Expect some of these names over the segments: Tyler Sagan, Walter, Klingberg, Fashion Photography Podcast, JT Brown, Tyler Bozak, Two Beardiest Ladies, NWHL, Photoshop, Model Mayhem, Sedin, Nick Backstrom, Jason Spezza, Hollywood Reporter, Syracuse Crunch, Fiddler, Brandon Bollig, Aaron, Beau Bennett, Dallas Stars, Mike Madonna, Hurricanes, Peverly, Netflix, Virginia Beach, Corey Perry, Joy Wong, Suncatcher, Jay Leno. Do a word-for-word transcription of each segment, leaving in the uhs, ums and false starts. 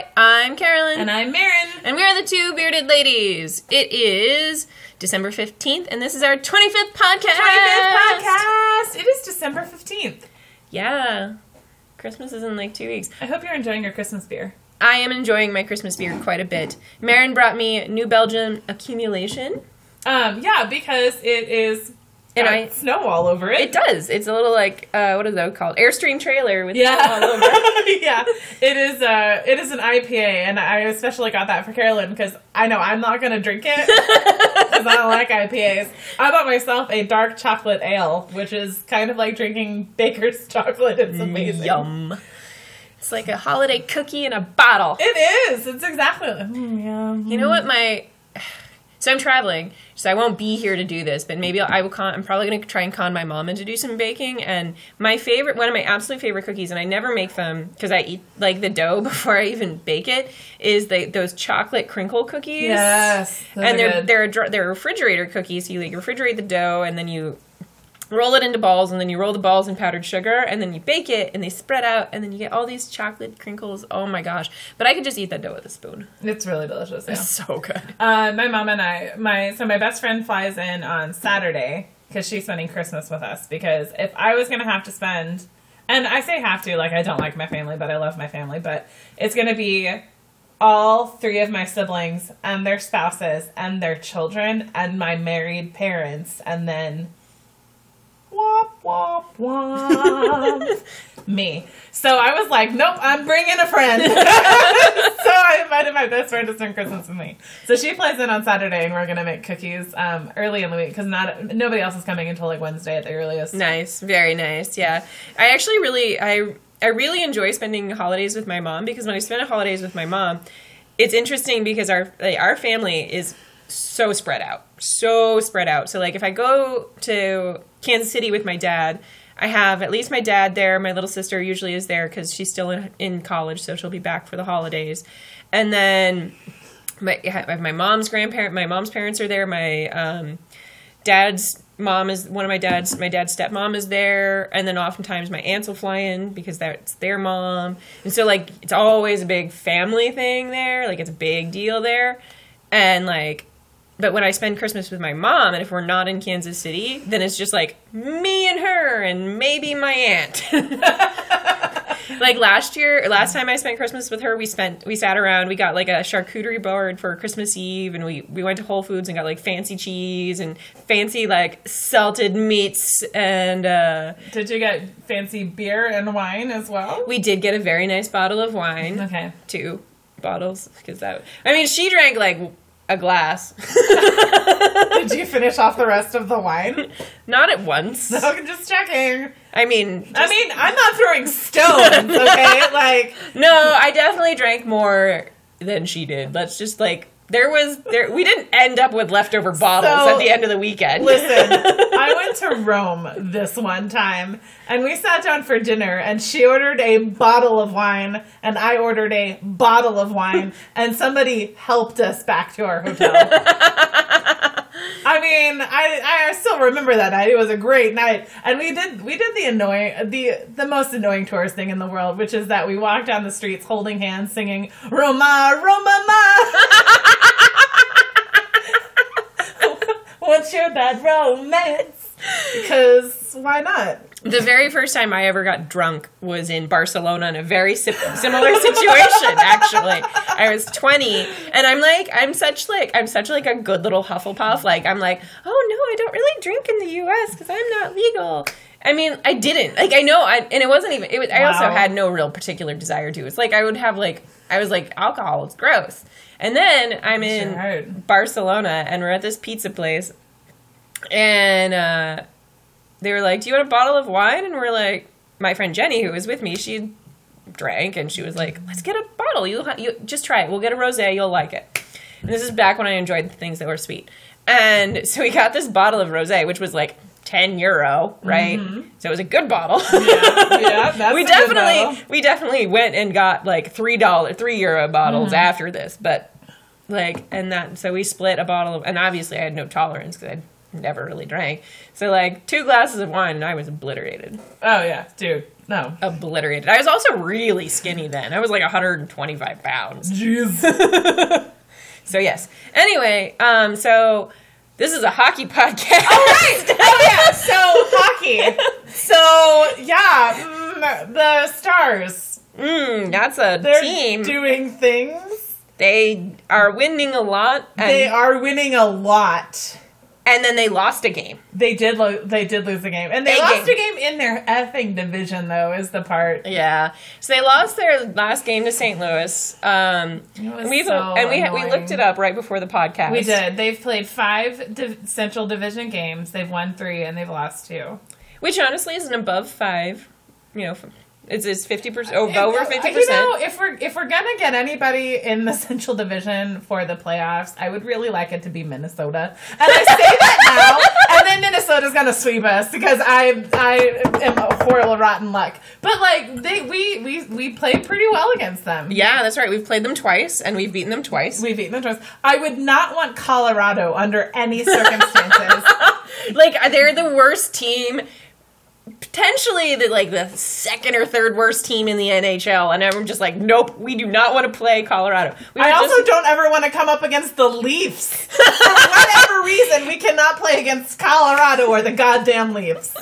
Hi, I'm Carolyn. And I'm Maren. And we are the Two Bearded Ladies. It is December fifteenth, and this is our twenty-fifth podcast. twenty-fifth podcast! It is December fifteenth. Yeah. Christmas is in like two weeks. I hope you're enjoying your Christmas beer. I am enjoying my Christmas beer quite a bit. Maren brought me New Belgium Accumulation. Um, yeah, because it is... And I snow all over it. It does. It's a little like uh, what is that called? Airstream trailer with yeah. snow all over it. Yeah, it is. Uh, it is an I P A, and I especially got that for Carolyn because I know I'm not gonna drink it because I don't like I P As. I bought myself a dark chocolate ale, which is kind of like drinking baker's chocolate. It's amazing. Yum. It's like a holiday cookie in a bottle. It is. It's exactly. Mm, yum. You know what my. So I'm traveling, so I won't be here to do this, but maybe I'll, I will con- I'm probably going to try and con my mom into do some baking, and my favorite, one of my absolute favorite cookies, and I never make them because I eat, like, the dough before I even bake it, is the, those chocolate crinkle cookies. Yes. And they're, they're, a, they're refrigerator cookies, so you, like, refrigerate the dough, and then you roll it into balls, and then you roll the balls in powdered sugar, and then you bake it, and they spread out, and then you get all these chocolate crinkles. Oh my gosh. But I could just eat that dough with a spoon. It's really delicious. Yeah. It's so good. Uh, my mom and I, my so my best friend flies in on Saturday, because she's spending Christmas with us, because if I was going to have to spend, and I say have to, like I don't like my family, but I love my family, but it's going to be all three of my siblings, and their spouses, and their children, and my married parents, and then... Womp, womp, womp. Me. So I was like, nope, I'm bringing a friend. So I invited my best friend to spend Christmas with me. So she plays in on Saturday, and we're going to make cookies um, early in the week because not nobody else is coming until like Wednesday at the earliest. Nice. Very nice. Yeah. I actually really, I, I really enjoy spending holidays with my mom because when I spend holidays with my mom, it's interesting because our like, our family is so spread out. So spread out. So like if I go to... Kansas City with my dad. I have at least my dad there. My little sister usually is there because she's still in, in college, so she'll be back for the holidays. And then my my mom's grandparent, my mom's parents are there. My um, dad's mom is one of my dad's. My dad's stepmom is there, and then oftentimes my aunts will fly in because that's their mom. And so like it's always a big family thing there. Like it's a big deal there, and like. But when I spend Christmas with my mom, and if we're not in Kansas City, then it's just like me and her and maybe my aunt. Like last year, last time I spent Christmas with her, we spent we sat around, we got like a charcuterie board for Christmas Eve, and we, we went to Whole Foods and got like fancy cheese and fancy like salted meats and... Uh, did you get fancy beer and wine as well? We did get a very nice bottle of wine. Okay. Two bottles. Because that... I mean, she drank like... A glass. Did you finish off the rest of the wine? Not at once. No, just checking. I mean... Just... I mean, I'm not throwing stones, okay? Like... No, I definitely drank more than she did. Let's just, like... There was... there. We didn't end up with leftover bottles so, at the end of the weekend. Listen, I went to Rome this one time, and we sat down for dinner, and she ordered a bottle of wine, and I ordered a bottle of wine, and somebody helped us back to our hotel. I mean, I I still remember that night. It was a great night. And we did we did the annoying the the most annoying tourist thing in the world, which is that we walked down the streets holding hands singing Roma, Roma Ma. What's your bad romance? Because why not? The very first time I ever got drunk was in Barcelona in a very si- similar situation, actually. I was twenty, and I'm like, I'm such like, I'm such like a good little Hufflepuff. Like, I'm like, oh no, I don't really drink in the U S because I'm not legal. I mean, I didn't. Like, I know, I, and it wasn't even, it was, I wow. also had no real particular desire to. It's like, I would have like, I was like, alcohol is gross. And then I'm in sure. Barcelona, and we're at this pizza place, and uh, they were like, do you want a bottle of wine? And we're like, my friend Jenny, who was with me, she drank, and she was like, let's get a bottle. You, you just try it. We'll get a rosé. You'll like it. And this is back when I enjoyed the things that were sweet. And so we got this bottle of rosé, which was like ten euro, right? Mm-hmm. So it was a good bottle. Yeah, yeah, that's we definitely, we definitely went and got like three dollars, three euro bottles mm-hmm. after this, but like, and that, so we split a bottle of, and obviously I had no tolerance because I'd never really drank. So like two glasses of wine and I was obliterated. Oh yeah, dude. No. Obliterated. I was also really skinny then. I was like one hundred twenty-five pounds. Jeez. So, yes. Anyway, um, so this is a hockey podcast. Oh, right. Oh, yeah. So, hockey. So, yeah. Mm, the Stars. Mm, that's a They're team. They're doing things. They are winning a lot. And they are winning a lot. And then they lost a game. They did lo- They did lose a game. And they a lost game. a game in their effing division, though, is the part. Yeah. So they lost their last game to Saint Louis. Um, it was we've, so And we annoying. we looked it up right before the podcast. We did. They've played five di- Central Division games. They've won three, and they've lost two. Which, honestly, is an above five, you know, from, It's it's fifty percent over fifty percent. You know, if we're if we're gonna get anybody in the Central Division for the playoffs, I would really like it to be Minnesota. And I say that now, and then Minnesota's gonna sweep us because I I am a horrible rotten luck. But like they we we we played pretty well against them. Yeah, that's right. We've played them twice, and we've beaten them twice. We've beaten them twice. I would not want Colorado under any circumstances. Like they're the worst team. Potentially, the, like, the second or third worst team in the N H L. And I'm just like, nope, we do not want to play Colorado. We I also just... don't ever want to come up against the Leafs. For whatever reason, we cannot play against Colorado or the goddamn Leafs.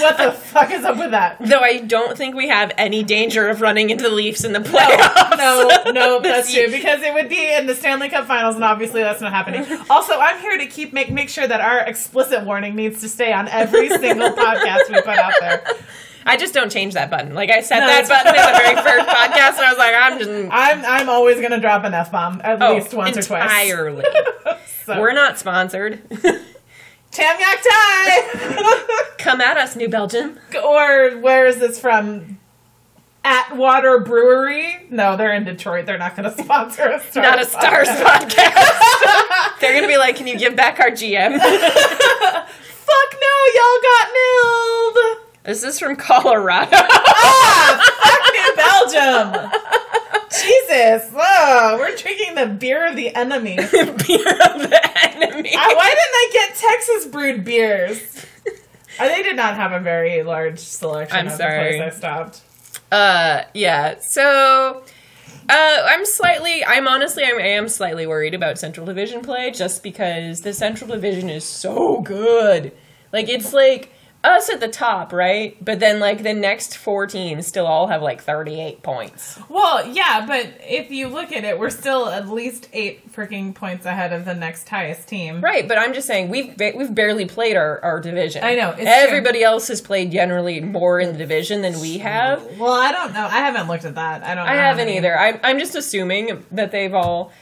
What the fuck is up with that? Though I don't think we have any danger of running into the Leafs in the playoffs. No, no, no that's true. Because it would be in the Stanley Cup Finals, and obviously that's not happening. Also, I'm here to keep make, make sure that our explicit warning needs to stay on every single podcast we put out there. I just don't change that button. Like I said no, that button in the very first podcast, and I was like, I'm just I'm I'm always gonna drop an F bomb at oh, least once entirely. or twice. So. We're not sponsored. Tamyak Thai! Come at us, New Belgium. Or where is this from? Atwater Brewery? No, they're in Detroit. They're not gonna sponsor us. Not a Stars podcast. podcast. They're gonna be like, can you give back our G M? Fuck no, y'all got milled. This is from Colorado. Ah, fuck New Belgium. Jesus. Oh, we're drinking the beer of the enemy. Beer of the enemy. Uh, why didn't I get Texas brewed beers? uh, they did not have a very large selection I'm of sorry. the place I stopped. Uh, yeah, so... Uh, I'm slightly, I'm honestly, I am slightly worried about Central Division play just because the Central Division is so good. Like, it's like us at the top, right? But then, like, the next four teams still all have, like, thirty-eight points. Well, yeah, but if you look at it, we're still at least eight freaking points ahead of the next highest team. Right, but I'm just saying, we've ba- we've barely played our, our division. I know. It's Everybody true. else has played generally more in the division than we have. Well, I don't know. I haven't looked at that. I don't know. I haven't either. I'm, I'm just assuming that they've all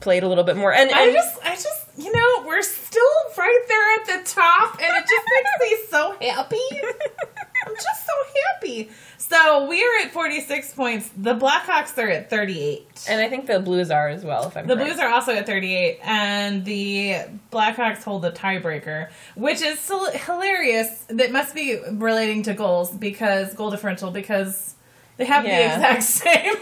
played a little bit more. And, and I just, I just... You know, we're still right there at the top, and it just makes me so happy. I'm just so happy. So we're at forty-six points. The Blackhawks are at thirty-eight. And I think the Blues are as well, if I'm The right. Blues are also at thirty-eight, and the Blackhawks hold the tiebreaker, which is hilarious. That must be relating to goals, because goal differential, because... They have yeah. the exact same.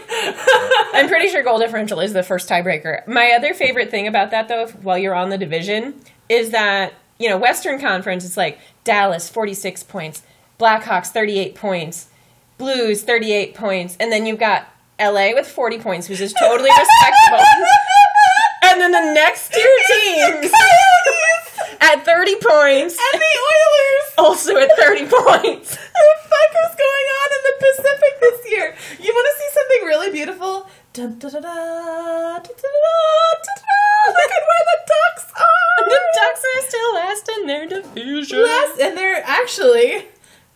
I'm pretty sure goal differential is the first tiebreaker. My other favorite thing about that, though, if, while you're on the division, is that, you know, Western Conference, it's like Dallas, forty-six points, Blackhawks, thirty-eight points, Blues, thirty-eight points, and then you've got L A with forty points, who's just totally respectable. And then the next two teams at thirty points. And the Oilers. Also at thirty points. The fuck is going on in the Pacific this year? You want to see something really beautiful? Dun, da, da, da, da, da, da, da. Look at where the Ducks are. The Ducks are still last in their division. Last, and they're actually...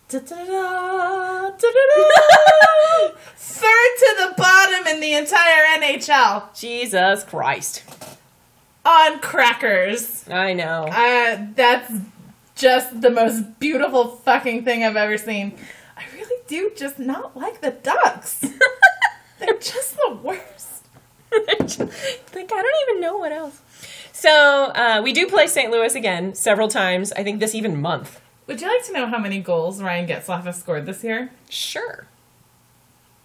Da, da, da, da, da, da. Third to the bottom in the entire N H L. Jesus Christ. On crackers. I know. Uh, that's just the most beautiful fucking thing I've ever seen. I really do just not like the Ducks. They're just the worst. Just, like, I don't even know what else. So, uh, we do play Saint Louis again several times. I think this even month. Would you like to know how many goals Ryan Getzlaf has scored this year? Sure.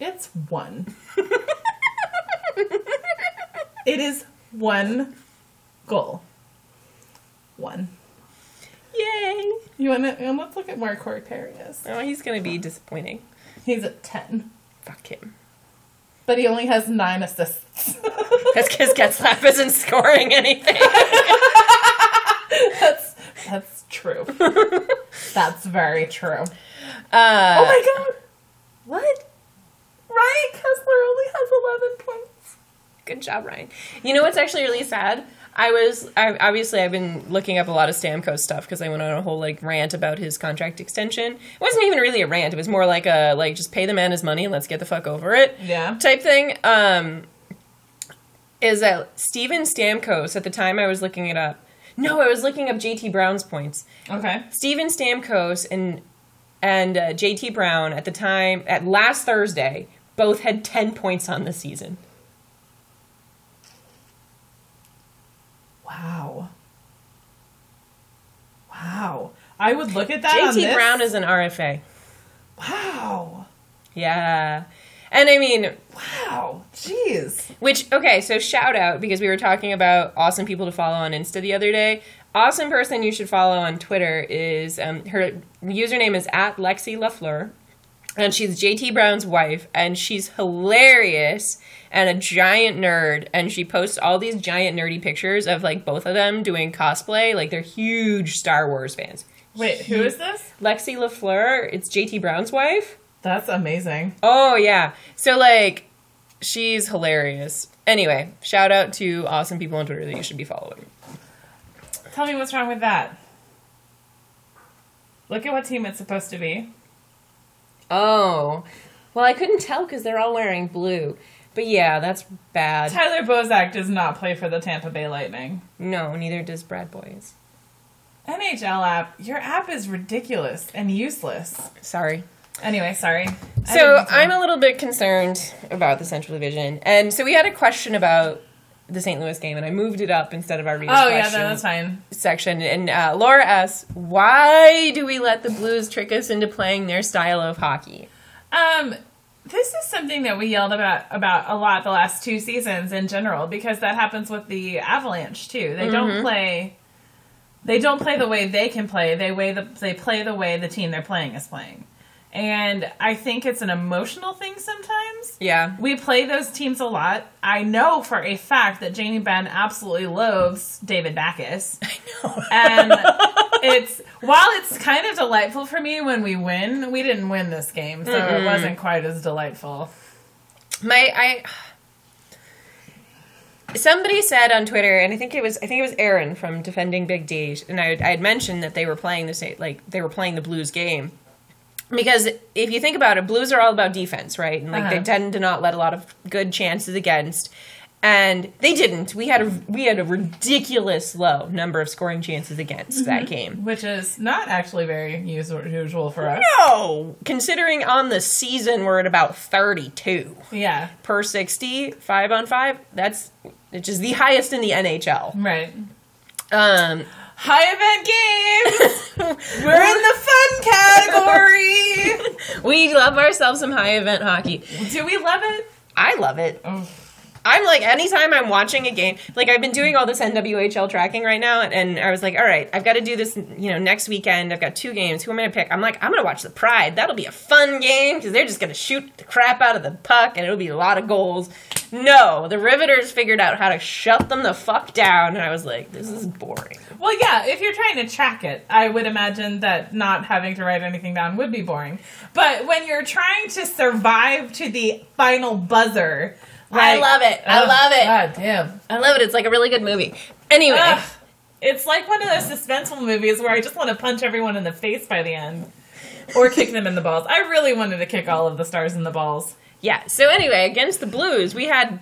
It's one. It is one goal. One. Yay! You wanna, and let's look at where Corey Perry is. Oh, he's gonna be disappointing. He's at ten. Fuck him. But he only has nine assists. That's because Getzlaf isn't scoring anything. that's that's true. That's very true. Uh, oh my god. What? Ryan Kessler only has eleven points. Good job, Ryan. You know what's actually really sad? I was, I, obviously, I've been looking up a lot of Stamkos stuff because I went on a whole, like, rant about his contract extension. It wasn't even really a rant. It was more like a, like, just pay the man his money and let's get the fuck over it yeah. type thing. Um, is that Steven Stamkos, at the time I was looking it up. No, I was looking up J T Brown's points. Okay. Steven Stamkos and, and uh, J T Brown at the time, at last Thursday, both had ten points on the season. Wow. Wow. I would look at that J T on this. J T Brown is an R F A. Wow. Yeah. And I mean... Wow. Jeez. Which, okay, so shout out, because we were talking about awesome people to follow on Insta the other day. Awesome person you should follow on Twitter is... Um, her username is at Lexi LaFleur. And she's J T Brown's wife, and she's hilarious and a giant nerd, and she posts all these giant nerdy pictures of, like, both of them doing cosplay. Like, they're huge Star Wars fans. Wait, who is this? Lexi LaFleur. It's J T Brown's wife. That's amazing. Oh, yeah. So, like, she's hilarious. Anyway, shout out to awesome people on Twitter that you should be following. Tell me what's wrong with that. Look at what team it's supposed to be. Oh. Well, I couldn't tell because they're all wearing blue. But yeah, that's bad. Tyler Bozak does not play for the Tampa Bay Lightning. No, neither does Brad Boys. N H L app. Your app is ridiculous and useless. Sorry. Anyway, sorry. So I'm a little bit concerned about the Central Division. And so we had a question about the Saint Louis game, and I moved it up instead of our reading oh, question. Oh, yeah, no, that's fine. Section. And uh, Laura asks, why do we let the Blues trick us into playing their style of hockey? Um, this is something that we yelled about, about a lot the last two seasons in general, because that happens with the Avalanche, too. They mm-hmm. don't play... They don't play the way they can play. They, way the, they play the way the team they're playing is playing. And I think it's an emotional thing sometimes. Yeah. We play those teams a lot. I know for a fact that Jamie Benn absolutely loathes David Backus. I know. And it's, while it's kind of delightful for me when we win, we didn't win this game, so mm-hmm. it wasn't quite as delightful. My, I... Somebody said on Twitter, and I think it was I think it was Aaron from Defending Big D, and I, I had mentioned that they were playing the like they were playing the Blues game. Because if you think about it, Blues are all about defense, right? And like uh-huh. they tend to not let a lot of good chances against, and they didn't. We had a we had a ridiculous low number of scoring chances against mm-hmm. that game, which is not actually very usual for us. No, considering on the season we're at about thirty-two. Yeah, per sixty, five on five. That's which is the highest in the N H L. Right. Um. High event games! We're in the fun category! We love ourselves some high event hockey. Do we love it? I love it. Oh. I'm like, anytime I'm watching a game, like I've been doing all this N W H L tracking right now, and, and I was like, all right, I've got to do this, you know, next weekend. I've got two games. Who am I going to pick? I'm like, I'm going to watch the Pride. That'll be a fun game because they're just going to shoot the crap out of the puck, and it'll be a lot of goals. No, the Riveters figured out how to shut them the fuck down, and I was like, this is boring. Well, yeah, if you're trying to track it, I would imagine that not having to write anything down would be boring. But when you're trying to survive to the final buzzer... Like, I love it. I oh, love it. God damn. I love it. It's like a really good movie. Anyway. Ugh. It's like one of those suspenseful movies where I just want to punch everyone in the face by the end. Or kick them in the balls. I really wanted to kick all of the stars in the balls. Yeah. So anyway, against the Blues, we had,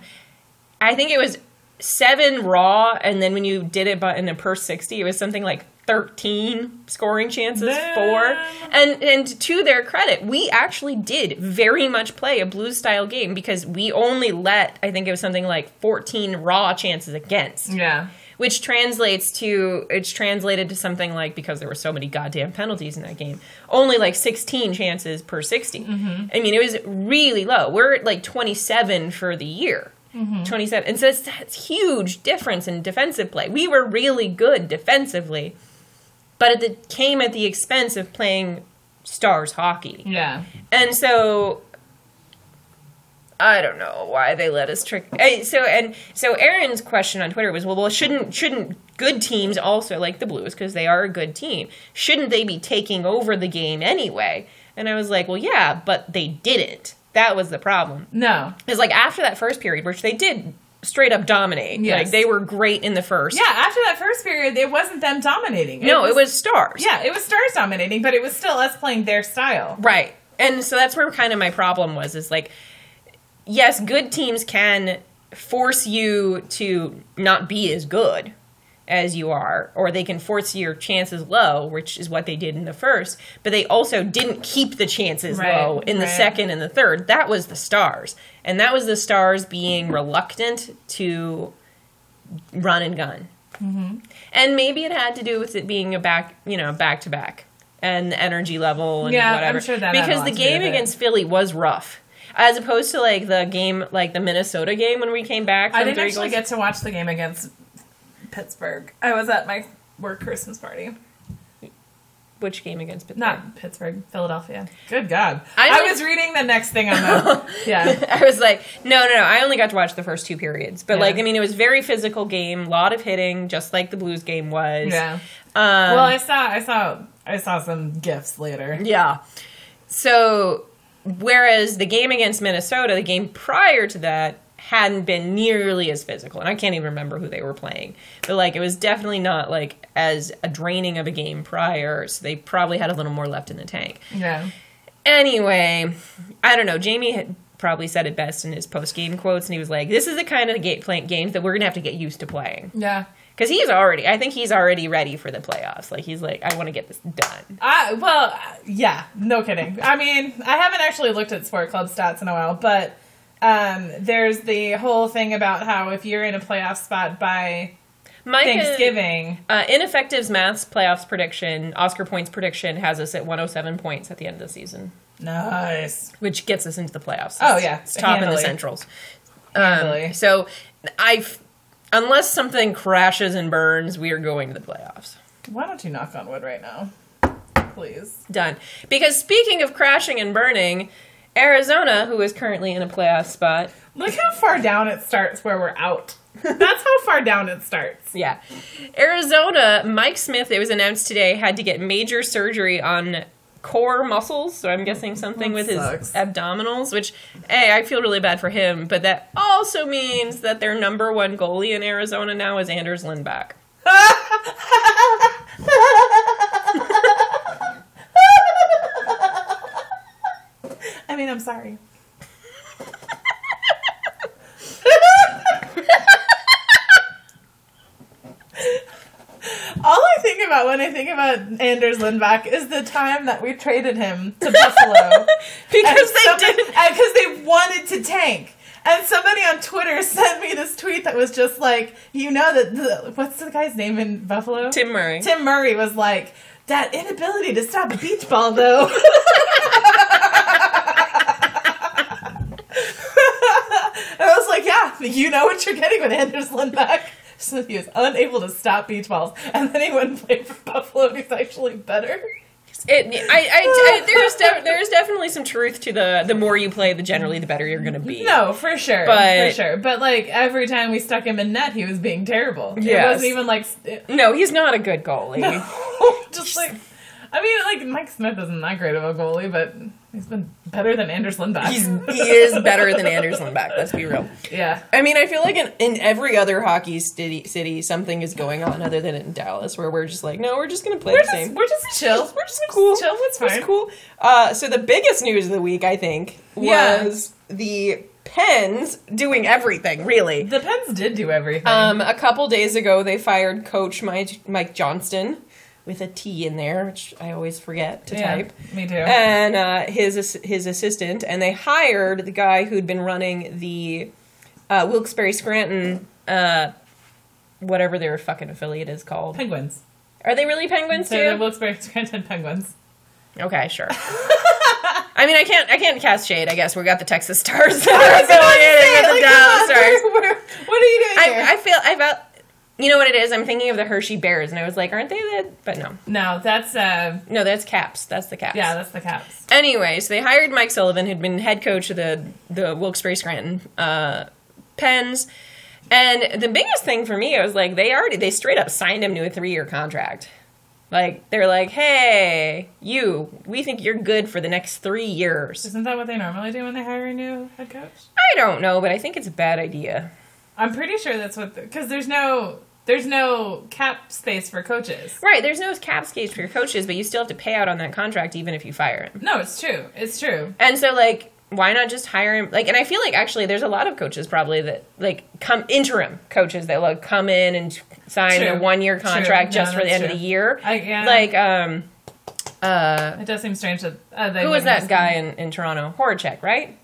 I think it was seven raw, and then when you did it in a per sixty, it was something like thirteen scoring chances, Man. four. And and to their credit, we actually did very much play a Blues-style game because we only let, I think it was something like fourteen raw chances against. Yeah. Which translates to, it's translated to something like, because there were so many goddamn penalties in that game, only like sixteen chances per sixty. Mm-hmm. I mean, it was really low. We're at like twenty-seven for the year. Mm-hmm. twenty-seven. And so it's that's huge difference in defensive play. We were really good defensively. But it came at the expense of playing Stars hockey. Yeah. And so I don't know why they let us trick. I, so and so Aaron's question on Twitter was, well, well shouldn't shouldn't good teams also, like the Blues, because they are a good team, shouldn't they be taking over the game anyway? And I was like, well, yeah, but they didn't. That was the problem. No. Because, like, after that first period, which they did straight up dominate. Yes. Like, they were great in the first. Yeah, after that first period, it wasn't them dominating. It no, was, it was Stars. Yeah, it was Stars dominating, but it was still us playing their style. Right. And so that's where kind of my problem was, is, like, yes, good teams can force you to not be as good as you are, or they can force your chances low, which is what they did in the first, but they also didn't keep the chances right, low in right. the second and the third. That was the Stars. And that was the Stars being reluctant to run and gun. Mm-hmm. And maybe it had to do with it being a back, you know, back-to-back and energy level and yeah, whatever. I'm sure that because the game against Philly was rough. As opposed to, like, the game, like, the Minnesota game when we came back. From I didn't actually goals. get to watch the game against Pittsburgh. I was at my work Christmas party. Which game against Pittsburgh? Not Pittsburgh, Philadelphia. Good God. I, I was reading the next thing on that. Yeah. I was like, no, no, no. I only got to watch the first two periods. But, yeah. like, I mean, it was a very physical game. A lot of hitting, just like the Blues game was. Yeah. Um, well, I saw, I saw, I saw some GIFs later. Yeah. So... Whereas the game against Minnesota, the game prior to that, hadn't been nearly as physical. And I can't even remember who they were playing. But, like, it was definitely not, like, as a draining of a game prior. So they probably had a little more left in the tank. Yeah. Anyway, I don't know. Jamie had probably said it best in his post-game quotes. And he was like, this is the kind of game, play, game that we're going to have to get used to playing. Yeah. Because he's already, I think he's already ready for the playoffs. Like, he's like, I want to get this done. Uh, well, yeah, no kidding. I mean, I haven't actually looked at Sport Club stats in a while, but um, there's the whole thing about how if you're in a playoff spot by Mike, Thanksgiving. Uh, Ineffective's Math's playoffs prediction, Oscar Point's prediction, has us at one oh seven points at the end of the season. Nice. Which gets us into the playoffs. It's, oh, yeah. It's top handily. In the Centrals. Um, so, I've... Unless something crashes and burns, we are going to the playoffs. Why don't you knock on wood right now? Please. Done. Because speaking of crashing and burning, Arizona, who is currently in a playoff spot. Look how far down it starts where we're out. That's how far down it starts. Yeah. Arizona, Mike Smith, it was announced today, had to get major surgery on core muscles, so I'm guessing something that with sucks. His abdominals, which, hey, I feel really bad for him, but that also means that their number one goalie in Arizona now is Anders Lindback. I mean, I'm sorry. All I think about when I think about Anders Lindback is the time that we traded him to Buffalo. because they somebody, didn't. Because they wanted to tank. And somebody on Twitter sent me this tweet that was just like, you know, that the, what's the guy's name in Buffalo? Tim Murray. Tim Murray was like, that inability to stop a beach ball, though. I was like, yeah, you know what you're getting with Anders Lindback. So he was unable to stop beach balls, and then he went and played for Buffalo, and he's actually better. It, I, I, I, there's, de- there's definitely some truth to the the more you play, the generally the better you're going to be. No, for sure, but, for sure. But, like, every time we stuck him in net, he was being terrible. Yes. It wasn't even like... It, no, he's not a good goalie. No. Just like... I mean, like, Mike Smith isn't that great of a goalie, but he's been better than Anders Lindback. He's, he is better than Anders Lindback, let's be real. Yeah. I mean, I feel like in, in every other hockey city, city, something is going on other than in Dallas, where we're just like, no, we're just going to play we're the just, same. We're just chill. We're just cool. Chill, it's fine. It's cool. Uh, so the biggest news of the week, I think, was yeah. the... Pens doing everything, really. The Pens did do everything. Um, a couple days ago, they fired coach Mike, Mike Johnston. With a T in there, which I always forget to yeah, type. Me too. And uh, his his assistant, and they hired the guy who'd been running the uh, Wilkes-Barre Scranton, uh, whatever their fucking affiliate is called. Penguins. Are they really Penguins too? They're the Wilkes-Barre Scranton Penguins. Okay, sure. I mean, I can't I can't cast shade. I guess we got the Texas Stars. I was going in with the Dallas Stars. What are you doing? I, I feel I felt. You know what it is? I'm thinking of the Hershey Bears, and I was like, aren't they the... But no. No, that's... Uh, no, that's Caps. That's the Caps. Yeah, that's the Caps. Anyway, so they hired Mike Sullivan, who'd been head coach of the, the Wilkes-Barre Scranton uh, Pens. And the biggest thing for me, I was like, they already... They straight up signed him to a three-year contract. Like, they're like, hey, you, we think you're good for the next three years. Isn't that what they normally do when they hire a new head coach? I don't know, but I think it's a bad idea. I'm pretty sure that's what... Because the, there's no... There's no cap space for coaches. Right, there's no cap space for your coaches, but you still have to pay out on that contract even if you fire him. No, it's true. It's true. And so, like, why not just hire him? Like, and I feel like, actually, there's a lot of coaches probably that, like, come interim coaches that, like, come in and sign true. a one-year contract true. just no, for the end true. of the year. I, yeah. Like, um... uh, it does seem strange that... Uh, who was that guy in, in Toronto? Horacek, right?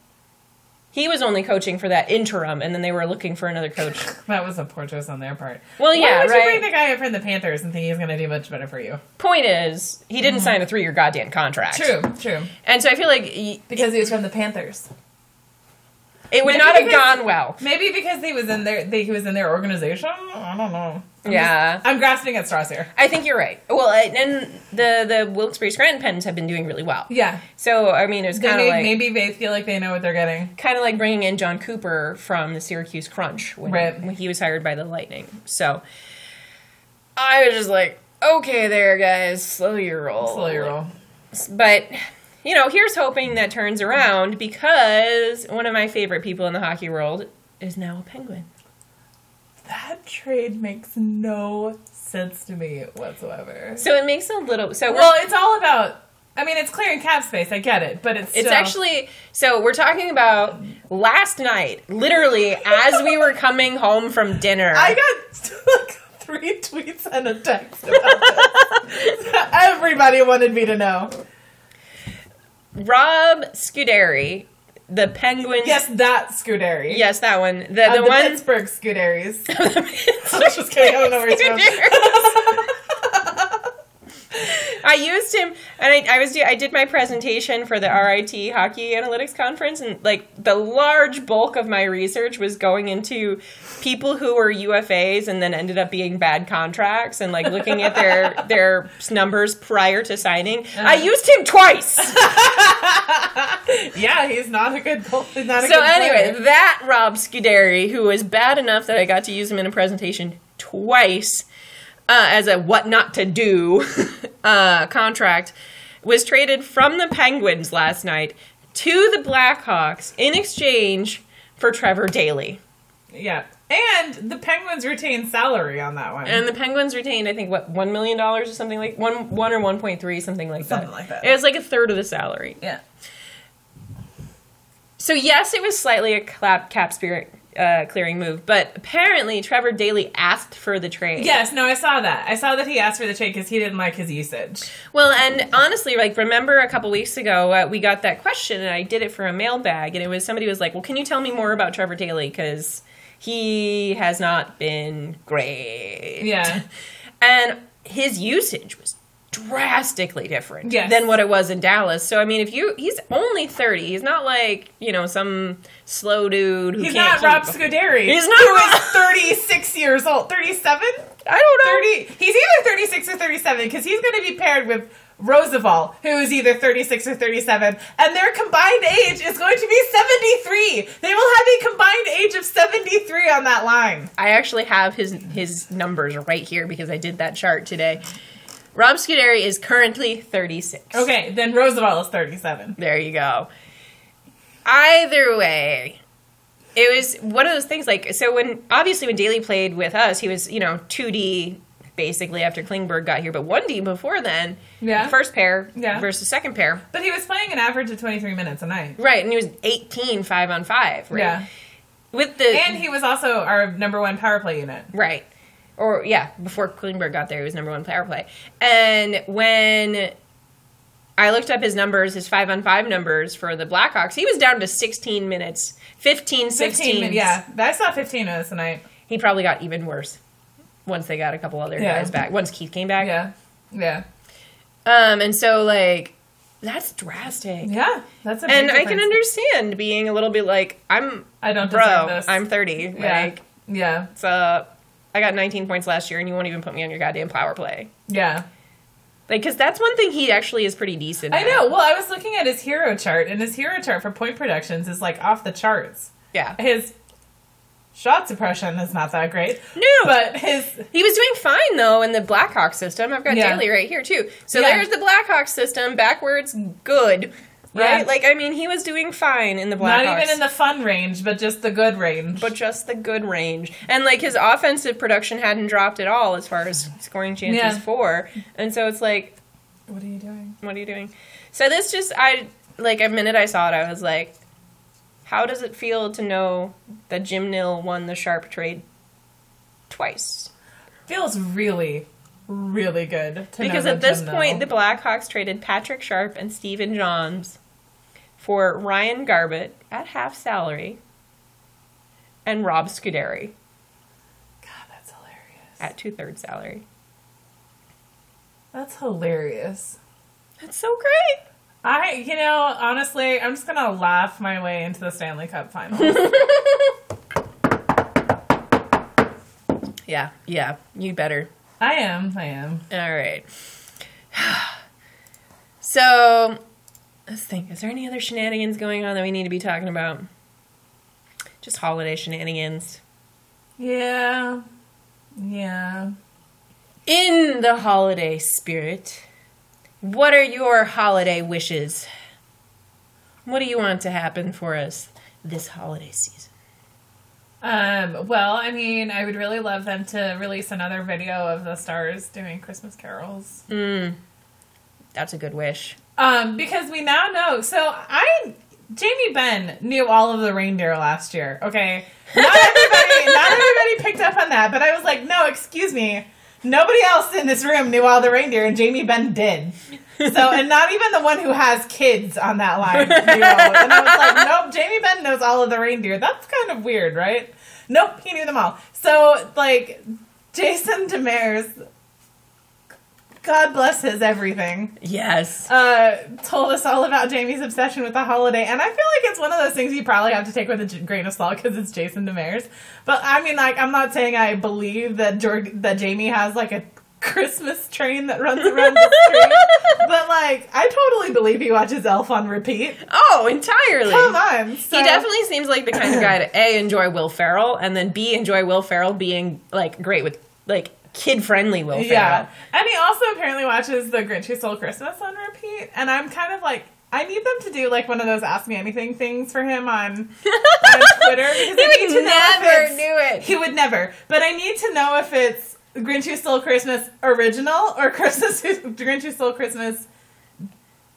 He was only coaching for that interim, and then they were looking for another coach. That was a poor choice on their part. Well, yeah, right. Why would right? you bring the guy up from the Panthers and think he's going to do much better for you? Point is, he didn't mm-hmm. sign a three-year goddamn contract. True, true. And so I feel like... He, because he was from the Panthers. It would maybe not have because, gone well. Maybe because he was in their, they, he was in their organization? I don't know. I'm yeah. Just, I'm grasping at straws here. I think you're right. Well, and the, the Wilkes-Barre Scranton Pens have been doing really well. Yeah. So, I mean, it's kind of like... Maybe they feel like they know what they're getting. Kind of like bringing in John Cooper from the Syracuse Crunch when, right. when he was hired by the Lightning. So, I was just like, okay there, guys. Slow your roll. Slow your roll. But... You know, here's hoping that turns around because one of my favorite people in the hockey world is now a Penguin. That trade makes no sense to me whatsoever. So it makes a little... So well, it's all about... I mean, it's clearing cap space. I get it, but it's still... It's actually... So we're talking about last night, literally, as we were coming home from dinner. I got... Like, three tweets and a text about this. Everybody wanted me to know. Rob Scuderi, the Penguins. Yes, that Scuderi. Yes, that one. The, the, uh, the one... Pittsburgh Scuderis. I'm just kidding. I don't know where he's from. I used him, and I, I was I did my presentation for the R I T Hockey Analytics Conference, and like the large bulk of my research was going into people who were U F As and then ended up being bad contracts, and like looking at their their numbers prior to signing. Uh-huh. I used him twice. Yeah, he's not a good. He's not a so good anyway, player. That Rob Scuderi, who was bad enough that I got to use him in a presentation twice. Uh, as a what not to do uh, contract, was traded from the Penguins last night to the Blackhawks in exchange for Trevor Daley. Yeah. And the Penguins retained salary on that one. And the Penguins retained, I think, what, one million dollars or something like one, one or one point three, something like that. Something like that. It was like a third of the salary. Yeah. So, yes, it was slightly a clap, cap spirit. Uh, clearing move, but apparently Trevor Daley asked for the trade. Yes, no, I saw that. I saw that he asked for the trade because he didn't like his usage. Well, and honestly, like, remember a couple weeks ago, uh, we got that question, and I did it for a mailbag, and it was somebody was like, well, can you tell me more about Trevor Daley? Because he has not been great. Yeah. And his usage was drastically different yes. than what it was in Dallas. So, I mean, if you... He's only thirty. He's not like, you know, some slow dude who he's can't... He's not Rob Scuderi. He's not... Who is thirty-six years old. thirty-seven? I don't know. thirty, he's either thirty-six or thirty-seven because he's going to be paired with Roosevelt, who is either thirty-six or thirty-seven, and their combined age is going to be seventy-three. They will have a combined age of seventy-three on that line. I actually have his his numbers right here because I did that chart today. Rob Scuderi is currently thirty-six. Okay, then Roosevelt is thirty-seven. There you go. Either way, it was one of those things, like, so when, obviously when Daley played with us, he was, you know, two D basically after Klingberg got here, but one D before then, yeah. first pair yeah. versus second pair. But he was playing an average of twenty-three minutes a night. Right, and he was eighteen, five on five. Right? Yeah. With the, and he was also our number one power play unit. Right. Or, yeah, before Klingberg got there, he was number one power play. And when I looked up his numbers, his five-on-five numbers for the Blackhawks, he was down to sixteen minutes. fifteen, sixteen. fifteen, yeah. I saw fifteen minutes tonight. He probably got even worse once they got a couple other yeah. guys back. Once Keith came back. Yeah. Yeah. Um, and so, like, that's drastic. Yeah. That's a big And difference. I can understand being a little bit like, I'm, I don't bro, deserve this. I'm thirty. Yeah. Like, yeah. What's up? I got nineteen points last year, and you won't even put me on your goddamn power play. Yeah. Like, because that's one thing he actually is pretty decent at. I know. Well, I was looking at his hero chart, and his hero chart for point productions is, like, off the charts. Yeah. His shot suppression is not that great. No. But his... He was doing fine, though, in the Blackhawk system. I've got yeah. Daley right here, too. So yeah. there's the Blackhawk system, backwards, good. Right? Yeah. Like, I mean, he was doing fine in the Blackhawks. Not even in the fun range, but just the good range. But just the good range. And, like, his offensive production hadn't dropped at all as far as scoring chances yeah. for. And so it's like... What are you doing? What are you doing? So this just... I Like, a minute I saw it, I was like, how does it feel to know that Jim Nill won the Sharp trade twice? Feels really... really good to because at this point the Blackhawks traded Patrick Sharp and Steven Johns for Ryan Garbett at half salary and Rob Scuderi. God, that's hilarious. At two-thirds salary. That's hilarious. That's so great. I, you know, honestly, I'm just gonna laugh my way into the Stanley Cup Finals. yeah, yeah, you better. I am. I am. All right. So, let's think. Is there any other shenanigans going on that we need to be talking about? Just holiday shenanigans. Yeah. Yeah. In the holiday spirit, what are your holiday wishes? What do you want to happen for us this holiday season? Um, well, I mean, I would really love them to release another video of the Stars doing Christmas carols. Mm. That's a good wish. Um, because we now know, so I, Jamie Benn knew all of the reindeer last year, okay? Not everybody, not everybody picked up on that, but I was like, no, excuse me, nobody else in this room knew all the reindeer, and Jamie Benn did. So, and not even the one who has kids on that line knew all. And I was like, nope, Jamie Benn knows all of the reindeer. That's kind of weird, right? Nope, he knew them all. So, like, Jason Demers, God bless his everything. Yes. Uh, told us all about Jamie's obsession with the holiday. And I feel like it's one of those things you probably have to take with a grain of salt because it's Jason Demers. But, I mean, like, I'm not saying I believe that Jordy, that Jamie has, like, a Christmas train that runs around the street. But, like, I totally believe he watches Elf on repeat. Oh, entirely. Come on. So. He definitely seems like the kind of guy to, A, enjoy Will Ferrell, and then, B, enjoy Will Ferrell being, like, great with, like, kid-friendly Will Ferrell. Yeah. And he also apparently watches The Grinch Who Stole Christmas on repeat, and I'm kind of like, I need them to do, like, one of those Ask Me Anything things for him on, on Twitter. He would never do it. He would never. But I need to know if it's Grinch Who Stole Christmas original or Christmas Who, Grinch Who Stole Christmas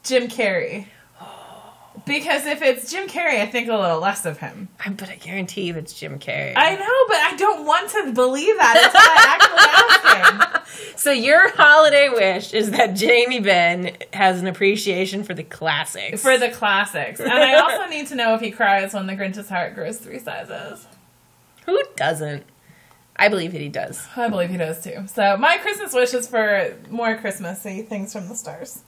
Jim Carrey. Because if it's Jim Carrey, I think a little less of him. I, but I guarantee you it's Jim Carrey. I know, but I don't want to believe that until I actually ask him. So your holiday wish is that Jamie Benn has an appreciation for the classics. For the classics. And I also need to know if he cries when the Grinch's heart grows three sizes. Who doesn't? I believe that he does. I believe he does, too. So my Christmas wish is for more Christmassy things from the Stars.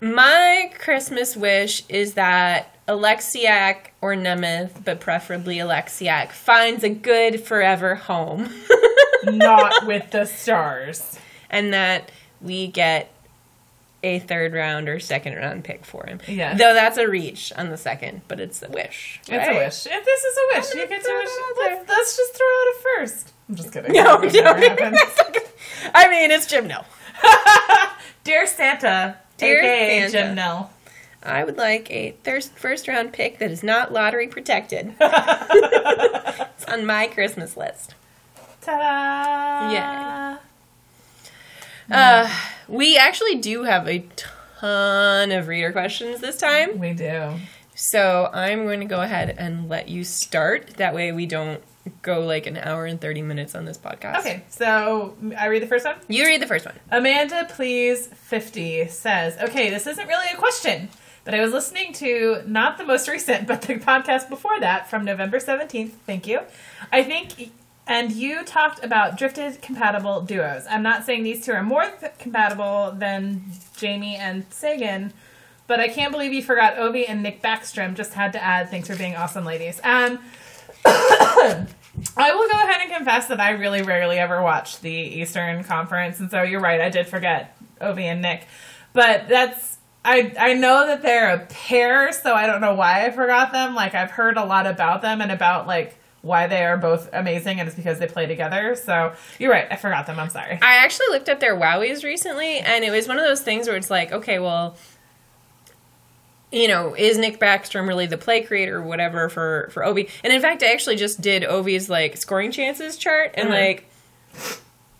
My Christmas wish is that Alexiak or Nemeth, but preferably Alexiak, finds a good forever home. Not with the Stars. And that we get a third round or second round pick for him. Yes. Though that's a reach on the second, but it's a wish. Right? It's a wish. If this is a wish, you get to wish. Let's, let's just throw out a first. I'm just kidding. No, no. I mean, it's Jim Nill. Dear Santa, Dear Santa. Jim Nill. I would like a thirst, first round pick that is not lottery protected. It's on my Christmas list. Ta-da! Yeah. Uh, we actually do have a ton of reader questions this time. We do. So I'm going to go ahead and let you start. That way we don't go like an hour and thirty minutes on this podcast. Okay, so I read the first one? You read the first one. Amanda Please fifty says, okay, this isn't really a question, but I was listening to not the most recent, but the podcast before that from November seventeenth. Thank you. I think... And you talked about drifted compatible duos. I'm not saying these two are more th- compatible than Jamie and Sagan, but I can't believe you forgot Ovi and Nick Backstrom. Just had to add, thanks for being awesome, ladies. Um, I will go ahead and confess that I really rarely ever watch the Eastern Conference, and so you're right, I did forget Ovi and Nick. But that's, I I know that they're a pair, so I don't know why I forgot them. Like, I've heard a lot about them and about, like, why they are both amazing, and it's because they play together. So you're right, I forgot them. I'm sorry. I actually looked up their wowies recently, and it was one of those things where it's like, okay, well, you know, is Nick Backstrom really the play creator or whatever for, for Ovi? And in fact, I actually just did Ovi's, like, scoring chances chart, and, mm-hmm. like,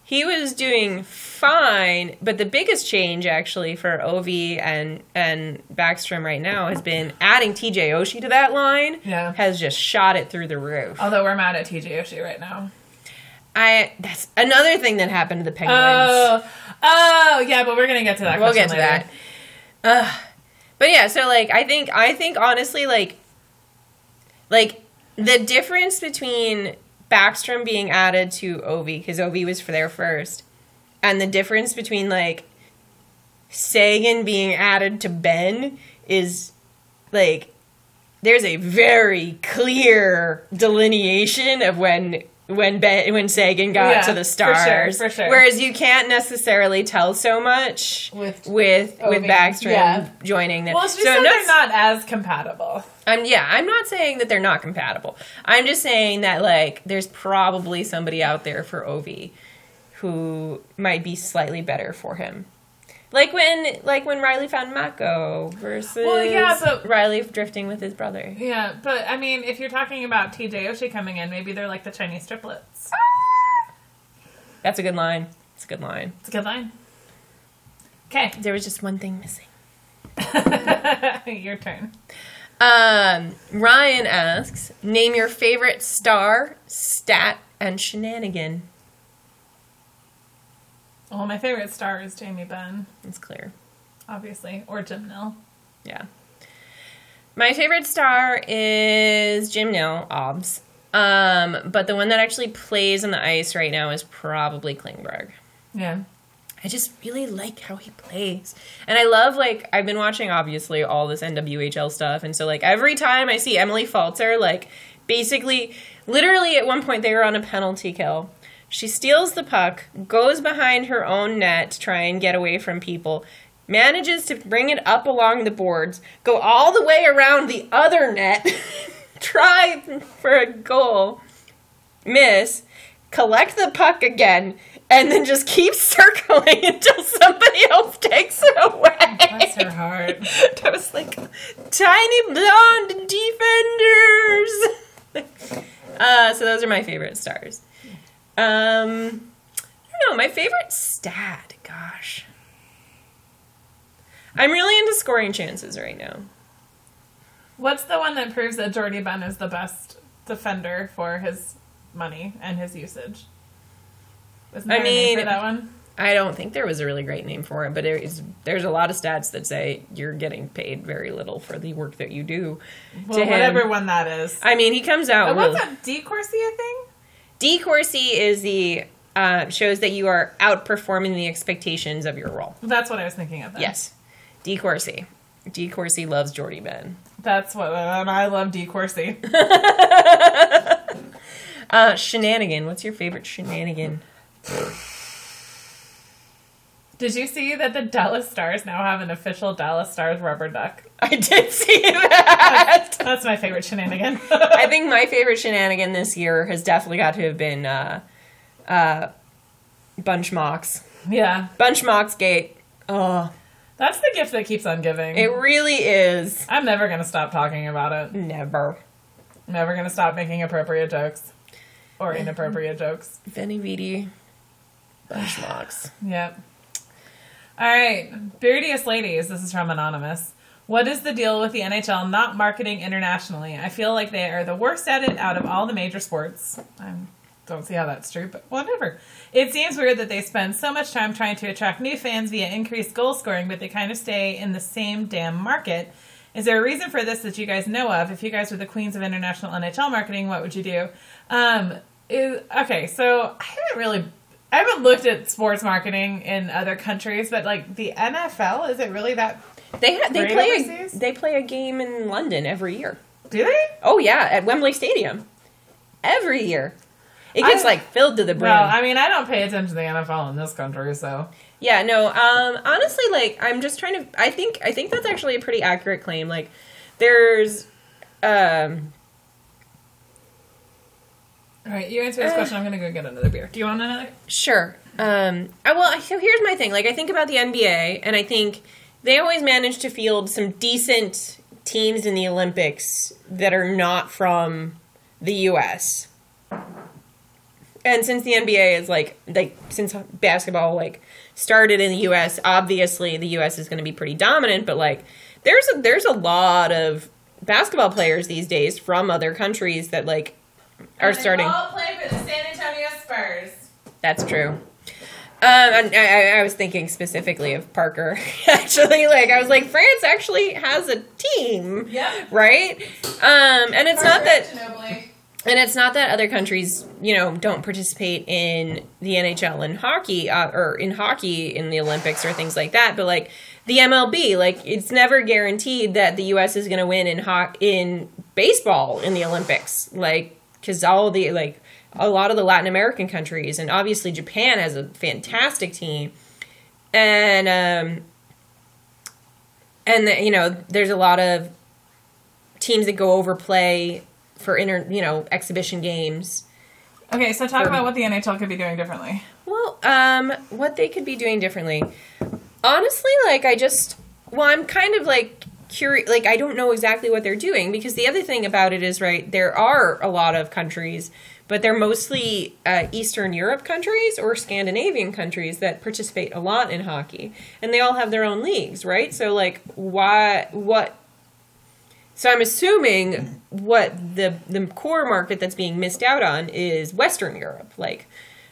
he was doing fine, but the biggest change, actually, for Ovi and, and Backstrom right now has been adding T J Oshie to that line. Yeah. Has just shot it through the roof. Although we're mad at T J Oshie right now. I That's another thing that happened to the Penguins. Oh, oh yeah, but we're going to get to that. We'll get to later. that. Ugh. But yeah, so, like, I think, I think honestly, like, like, the difference between Backstrom being added to Ovi, because Ovi was for there first, and the difference between, like, Sagan being added to Benn is, like, there's a very clear delineation of when... When ben, when Sagan got yeah, to the Stars, for sure, for sure. Whereas you can't necessarily tell so much with with, with Backstrom yeah. joining them. Well, it's just so that they're not as compatible. Um, yeah, I'm not saying that they're not compatible. I'm just saying that, like, there's probably somebody out there for Ovi who might be slightly better for him. Like when, like when Riley found Mako versus well, yeah, but, Riley drifting with his brother. Yeah, but I mean, if you're talking about T J Oshie coming in, maybe they're like the Chinese triplets. That's a good line. It's a good line. It's a good line. Okay, there was just one thing missing. Your turn. Um, Ryan asks, name your favorite star, stat, and shenanigan. Well, my favorite star is Jamie Benn. It's clear. Obviously. Or Jim Nill. Yeah. My favorite star is Jim Nill, obvs. Um, but the one that actually plays on the ice right now is probably Klingberg. Yeah. I just really like how he plays. And I love, like, I've been watching, obviously, all this N W H L stuff. And so, like, every time I see Emily Falter, like, basically, literally at one point they were on a penalty kill. She steals the puck, goes behind her own net to try and get away from people, manages to bring it up along the boards, go all the way around the other net, try for a goal, miss, collect the puck again, and then just keep circling until somebody else takes it away. Bless her heart. I was like, tiny blonde defenders. uh, so those are my favorite stars. Um, I don't know, my favorite stat, gosh. I'm really into scoring chances right now. What's the one that proves that Jordy Benn is the best defender for his money and his usage? Isn't there I mean, a name for that one? I don't think there was a really great name for it, but is, there's a lot of stats that say you're getting paid very little for the work that you do. Well, to whatever him. one that is. I mean, he comes out and with... What's that D. Corsia thing? D. Corsi is the, uh, shows that you are outperforming the expectations of your role. That's what I was thinking of then. Yes. D. Corsi. D. Corsi loves Jordy Benn. That's what, and I love D. Corsi. uh, shenanigan. What's your favorite shenanigan? Did you see that the Dallas Stars now have an official Dallas Stars rubber duck? I did see that. That's, that's my favorite shenanigan. I think my favorite shenanigan this year has definitely got to have been uh, uh, Bunch Mox. Yeah. Bunch Mox Gate. Oh. That's the gift that keeps on giving. It really is. I'm never going to stop talking about it. Never. Never going to stop making appropriate jokes. Or inappropriate jokes. Vinny Vidi. Bunch Mox. Yep. All right, Beardiest Ladies, this is from Anonymous. What is the deal with the N H L not marketing internationally? I feel like they are the worst at it out of all the major sports. I don't see how that's true, but whatever. It seems weird that they spend so much time trying to attract new fans via increased goal scoring, but they kind of stay in the same damn market. Is there a reason for this that you guys know of? If you guys were the queens of international N H L marketing, what would you do? Um, is, okay, so I haven't really... I haven't looked at sports marketing in other countries, but like the N F L, is it really that? They ha- they play overseas? a, they play a game in London every year. Do they? Oh yeah, at Wembley Stadium every year. It gets I'm, like filled to the brim. Well, I mean, I don't pay attention to the N F L in this country, so. Yeah, no. Um, honestly, like I'm just trying to. I think I think that's actually a pretty accurate claim. Like, there's. Um, All right, you answer this uh, question. I'm gonna go get another beer. Do you want another? Sure. Um, I, well, so here's my thing. Like, I think about the N B A, and I think they always manage to field some decent teams in the Olympics that are not from the U S And since the N B A is like, like since basketball like started in the U S, obviously the U S is going to be pretty dominant. But like, there's a, there's a lot of basketball players these days from other countries that like are and they starting. All play for the San Antonio Spurs. That's true. Um, I, I was thinking specifically of Parker, actually. Like, I was like, France actually has a team, yeah, right? Um, and it's Parker not that, and it's not that other countries, you know, don't participate in the N H L and hockey, uh, or in hockey in the Olympics or things like that. But like the M L B, like it's never guaranteed that the U S is going to win in ho- in baseball in the Olympics, like because all the like. a lot of the Latin American countries, and obviously Japan has a fantastic team, and um, and the, you know, there's a lot of teams that go over play for inter, you know, exhibition games. Okay, so talk for, about what the N H L could be doing differently. Well, um, what they could be doing differently, honestly, like I just, well, I'm kind of like. Curi- like, I don't know exactly what they're doing, because the other thing about it is, right, there are a lot of countries, but they're mostly uh, Eastern Europe countries or Scandinavian countries that participate a lot in hockey, and they all have their own leagues, right? So, like, why, what, so I'm assuming what the, the core market that's being missed out on is Western Europe, like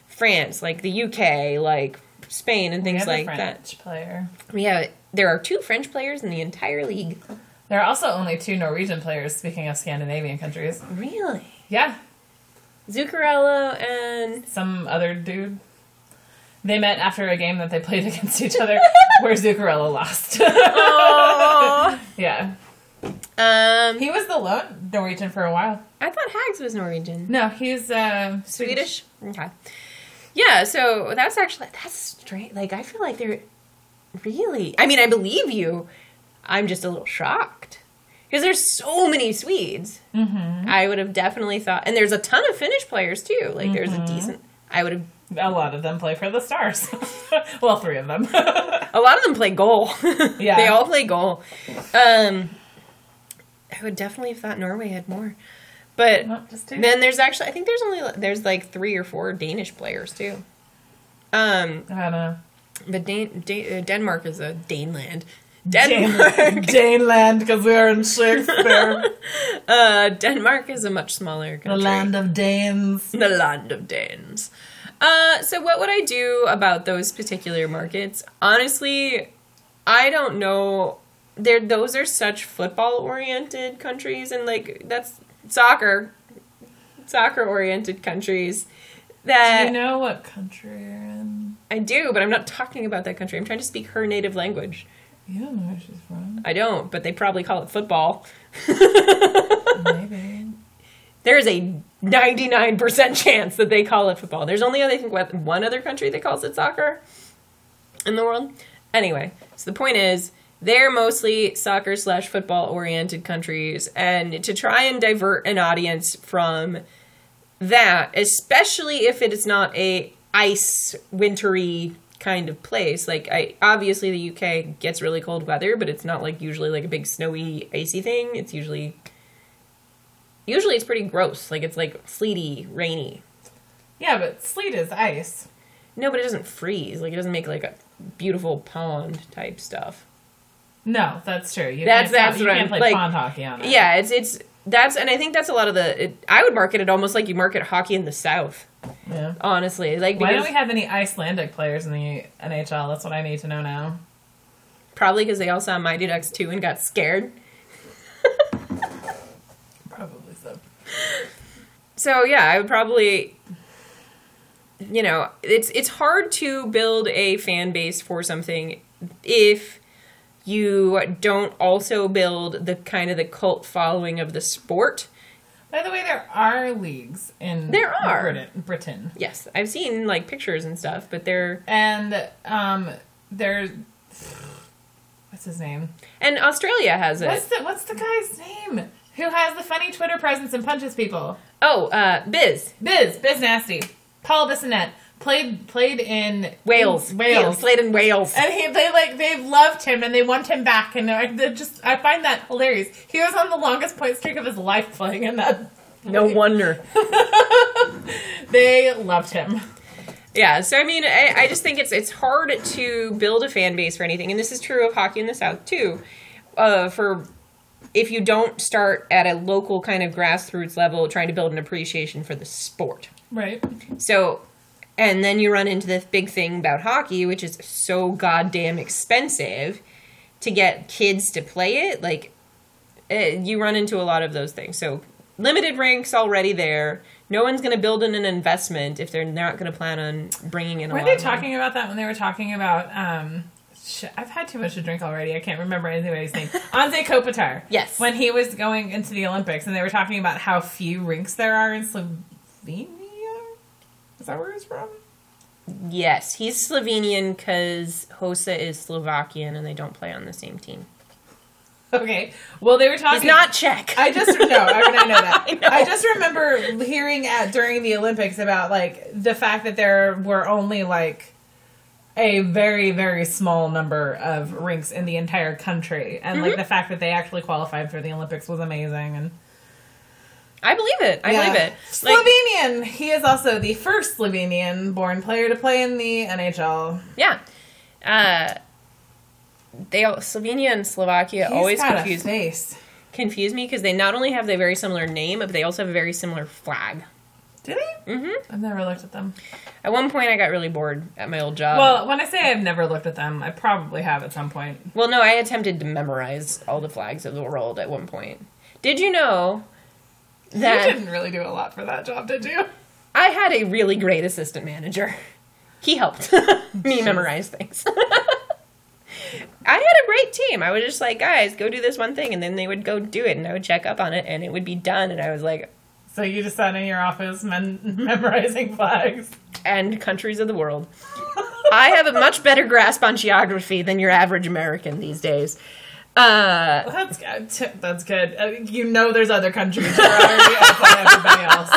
France, like the U K, like Spain, and things like that. We have a French player. We have There are two French players in the entire league. There are also only two Norwegian players, speaking of Scandinavian countries. Really? Yeah. Zuccarello and... some other dude. They met after a game that they played against each other where Zuccarello lost. Oh. Yeah. Um, he was the lone Norwegian for a while. I thought Hags was Norwegian. No, he's uh, Swedish. Swedish. Okay. Yeah, so that's actually... That's strange. Like, I feel like they're... Really? I mean, I believe you. I'm just a little shocked. Because there's so many Swedes. Mm-hmm. I would have definitely thought... And there's a ton of Finnish players, too. Like, mm-hmm. there's a decent... I would have... A lot of them play for the Stars. Well, three of them. A lot of them play goal. Yeah. They all play goal. Um, I would definitely have thought Norway had more. But well, then there's actually... I think there's only... There's, like, three or four Danish players, too. Um, I don't know. But Dan- Dan- Denmark is a Daneland. Denmark. Daneland, because we are in Shakespeare. uh, Denmark is a much smaller country. The land of Danes. The land of Danes. Uh, so what would I do about those particular markets? Honestly, I don't know. They're, those are such football-oriented countries, and, like, that's soccer. Soccer-oriented countries. That, do you know what country you're in? I do, but I'm not talking about that country. I'm trying to speak her native language. You don't know where she's from. I don't, but they probably call it football. Maybe. There's a ninety-nine percent chance that they call it football. There's only, I think, one other country that calls it soccer in the world. Anyway, so the point is, they're mostly soccer slash football oriented countries, and to try and divert an audience from... that, especially if it is not a ice, wintry kind of place. Like, I obviously the U K gets really cold weather, but it's not, like, usually, like, a big snowy, icy thing. It's usually... Usually it's pretty gross. Like, it's, like, sleety, rainy. Yeah, but sleet is ice. No, but it doesn't freeze. Like, it doesn't make, like, a beautiful pond-type stuff. No, that's true. You that's, that's not, what you can't play like, pond hockey on it. Yeah, it's... it's That's, and I think that's a lot of the, it, I would market it almost like you market hockey in the South. Yeah. Honestly. Like, why don't we have any Icelandic players in the N H L? That's what I need to know now. Probably because they all saw Mighty Ducks two and got scared. Probably so. So, yeah, I would probably, you know, it's it's hard to build a fan base for something if... you don't also build the kind of the cult following of the sport By the way, there are leagues in there are. Britain, Britain. Yes, I've seen like pictures and stuff, but they're and um, there's what's his name? And Australia has it. What's the what's the guy's name? Who has the funny Twitter presence and punches people? Oh, uh, Biz. Biz. Biz Nasty. Paul Bissonnette. Played played in Wales. In Wales. Wales. Played in Wales. And he they like they loved him and they want him back and they're, they're just I find that hilarious. He was on the longest point streak of his life playing in that. No wonder. They loved him. Yeah, so I mean I, I just think it's it's hard to build a fan base for anything, and this is true of hockey in the South too. Uh, for if you don't start at a local kind of grassroots level trying to build an appreciation for the sport. Right. So and then you run into this big thing about hockey, which is so goddamn expensive to get kids to play it. Like, it, you run into a lot of those things. So, limited rinks already there. No one's going to build in an investment if they're not going to plan on bringing in a lot. Were they talking about that when they were talking about... Um, shit, I've had too much to drink already. I can't remember anybody's name. Anze Kopitar. Yes. When he was going into the Olympics, and they were talking about how few rinks there are in Slovenia. Is that where he's from? Yes. He's Slovenian because Hossa is Slovakian and they don't play on the same team. Okay. Well, they were talking... He's not Czech. I just... No, I, mean, I know that. I, know. I just remember hearing at during the Olympics about, like, the fact that there were only, like, a very, very small number of rinks in the entire country. And, mm-hmm. like, the fact that they actually qualified for the Olympics was amazing and... I believe it. I yeah. believe it. Slovenian. Like, he is also the first Slovenian-born player to play in the N H L. Yeah. Uh, they Slovenia and Slovakia He's always confuse me. Confuse me because they not only have a very similar name, but they also have a very similar flag. Do they? Mm-hmm. I've never looked at them. At one point, I got really bored at my old job. Well, when I say I've never looked at them, I probably have at some point. Well, no, I attempted to memorize all the flags of the world at one point. Did you know... That you didn't really do a lot for that job, did you? I had a really great assistant manager. He helped me memorize things. I had a great team. I was just like, guys, go do this one thing. And then they would go do it. And I would check up on it. And it would be done. And I was like... So you just sat in your office men- memorizing flags. And countries of the world. I have a much better grasp on geography than your average American these days. Uh, well, that's good. That's good. I mean, you know, there's other countries where already outplay everybody else.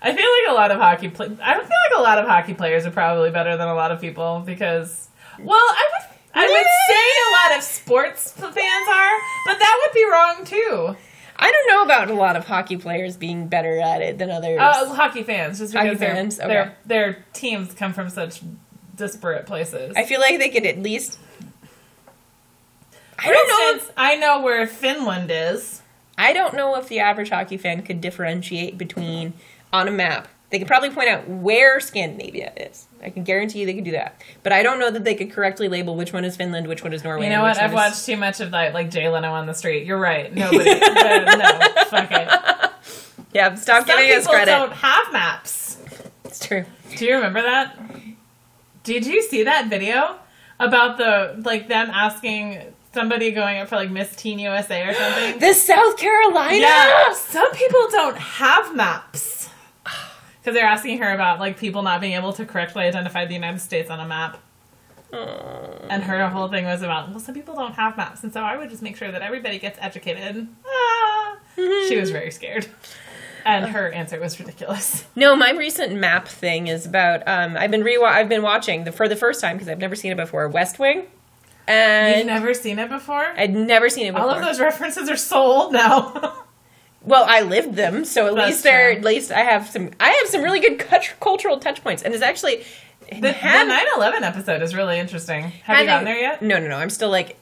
I feel like a lot of hockey. Play- I feel like a lot of hockey players are probably better than a lot of people because. Well, I would. I would say a lot of sports fans are, but that would be wrong too. I don't know about a lot of hockey players being better at it than others. Uh, hockey fans, just because their okay. their their teams come from such disparate places. I feel like they could at least. I For don't know instance, if, I know where Finland is. I don't know if the average hockey fan could differentiate between, on a map, they could probably point out where Scandinavia is. I can guarantee you they could do that. But I don't know that they could correctly label which one is Finland, which one is Norway. You know what? I've is... watched too much of that, like Jay Leno on the street. You're right. Nobody. no, no. Fuck it. Yeah, stop Some giving us credit. People don't have maps. It's true. Do you remember that? Did you see that video about the, like, them asking... Somebody going up for, like, Miss Teen U S A or something. This South Carolina? Yeah. Some people don't have maps. Because they're asking her about, like, people not being able to correctly identify the United States on a map. Aww. And her whole thing was about, well, some people don't have maps, and so I would just make sure that everybody gets educated. Ah. Mm-hmm. She was very scared. And her answer was ridiculous. No, my recent map thing is about, um, I've been re- I've been watching, the, for the first time, because I've never seen it before, West Wing. And you've never seen it before? I'd never seen it before. All of those references are so old now. Well, I lived them, so at That's least they're true. At least I have some I have some really good cultural touch points. And it's actually the, had, the nine eleven episode is really interesting. Have you I, gotten there yet? No, no, no. I'm still like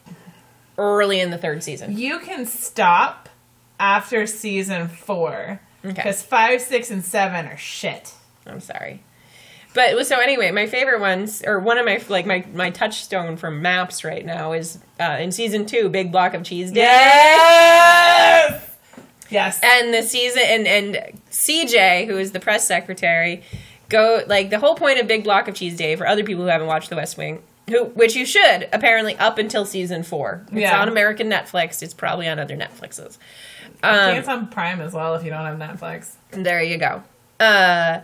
early in the third season. You can stop after season four. Okay. Cuz five, six and seven are shit. I'm sorry. But so anyway, my favorite ones, or one of my like my, my touchstone for maps right now is uh, in season two, Big Block of Cheese Day. Yes, yes. And the season and, and C J, who is the press secretary, go like the whole point of Big Block of Cheese Day for other people who haven't watched The West Wing Who, which you should, apparently, up until season four. It's yeah. on American Netflix. It's probably on other Netflixes. Um, I think it's on Prime as well if you don't have Netflix. There you go. Uh,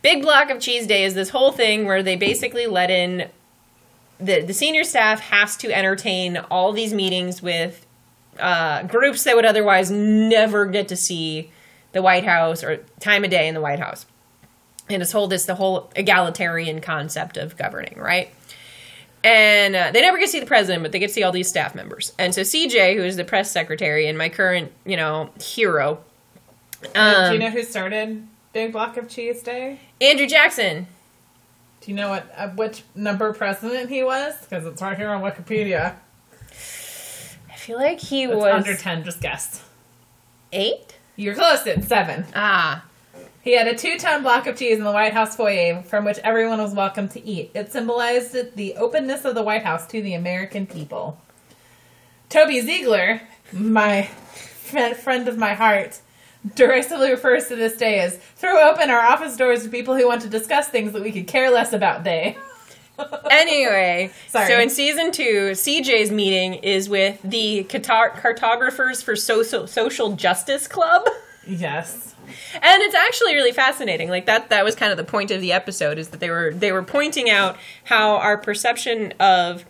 Big Block of Cheese Day is this whole thing where they basically let in... The, the senior staff has to entertain all these meetings with uh, groups that would otherwise never get to see the White House or time of day in the White House. And it's whole, this the whole egalitarian concept of governing, right? And uh, they never get to see the president, but they get to see all these staff members. And so C J, who is the press secretary and my current, you know, hero. Um, Do you know who started Big Block of Cheese Day? Andrew Jackson. Do you know what uh, which number president he was? Because it's right here on Wikipedia. I feel like he That's was... under ten, just guessed. Eight? You're close, it's seven. Ah. He had a two-ton block of cheese in the White House foyer from which everyone was welcome to eat. It symbolized the openness of the White House to the American people. Toby Ziegler, my friend of my heart, derisively refers to this day as throw open our office doors to people who want to discuss things that we could care less about day. Anyway, Sorry. so in season two, C J's meeting is with the Cartog- Cartographers for so- so- Social Justice Club. Yes. And it's actually really fascinating. Like that that was kind of the point of the episode, is that they were they were pointing out how our perception of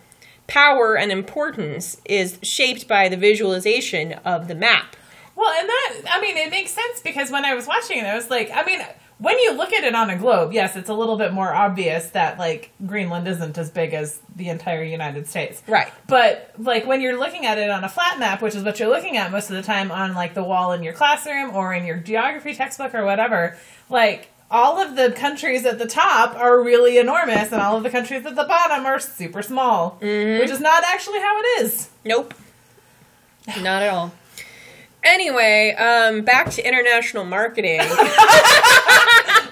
power and importance is shaped by the visualization of the map. Well, and that, I mean, it makes sense, because when I was watching it, I was like, I mean, when you look at it on a globe, yes, it's a little bit more obvious that, like, Greenland isn't as big as the entire United States. Right. But, like, when you're looking at it on a flat map, which is what you're looking at most of the time on, like, the wall in your classroom or in your geography textbook or whatever, like, all of the countries at the top are really enormous and all of the countries at the bottom are super small, mm-hmm. which is not actually how it is. Nope. Not at all. Anyway, um, back to international marketing.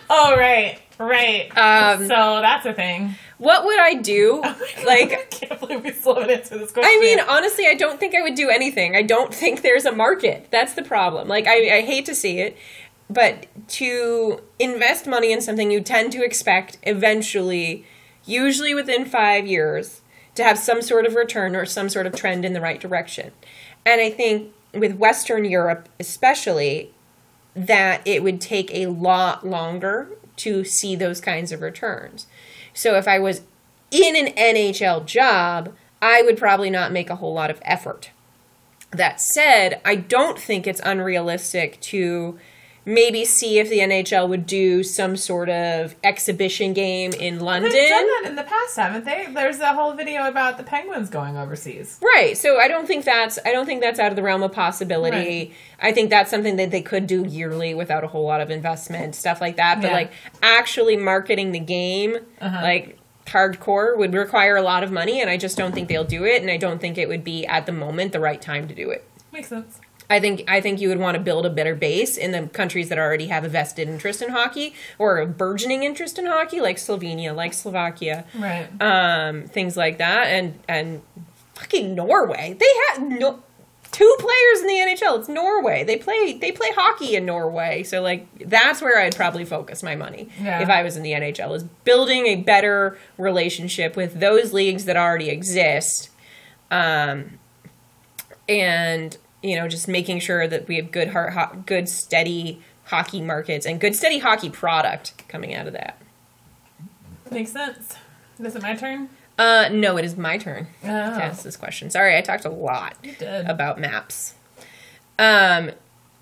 Oh, right, right. Um, so that's a thing. What would I do? Oh God, like, I can't believe we slowed into this question. I mean, honestly, I don't think I would do anything. I don't think there's a market. That's the problem. Like, I, I hate to see it, but to invest money in something you tend to expect eventually, usually within five years, to have some sort of return or some sort of trend in the right direction. And I think with Western Europe especially, that it would take a lot longer to see those kinds of returns. So if I was in an N H L job, I would probably not make a whole lot of effort. That said, I don't think it's unrealistic to maybe see if the N H L would do some sort of exhibition game in London. They've done that in the past, haven't they? There's a whole video about the Penguins going overseas. Right. So I don't think that's I don't think that's out of the realm of possibility. Right. I think that's something that they could do yearly without a whole lot of investment, stuff like that. But yeah. like actually marketing the game, uh-huh. like hardcore, would require a lot of money, and I just don't think they'll do it, and I don't think it would be at the moment the right time to do it. Makes sense. I think I think you would want to build a better base in the countries that already have a vested interest in hockey or a burgeoning interest in hockey, like Slovenia, like Slovakia, right? Um, things like that, and and fucking Norway. They have no, two players in the N H L. It's Norway. They play they play hockey in Norway. So like that's where I'd probably focus my money yeah. if I was in the N H L, is building a better relationship with those leagues that already exist, um, and. You know, just making sure that we have good, hard, ho- good, steady hockey markets and good, steady hockey product coming out of that. Makes sense. Is it my turn? Uh, no, it is my turn oh. to ask this question. Sorry, I talked a lot about maps. Um,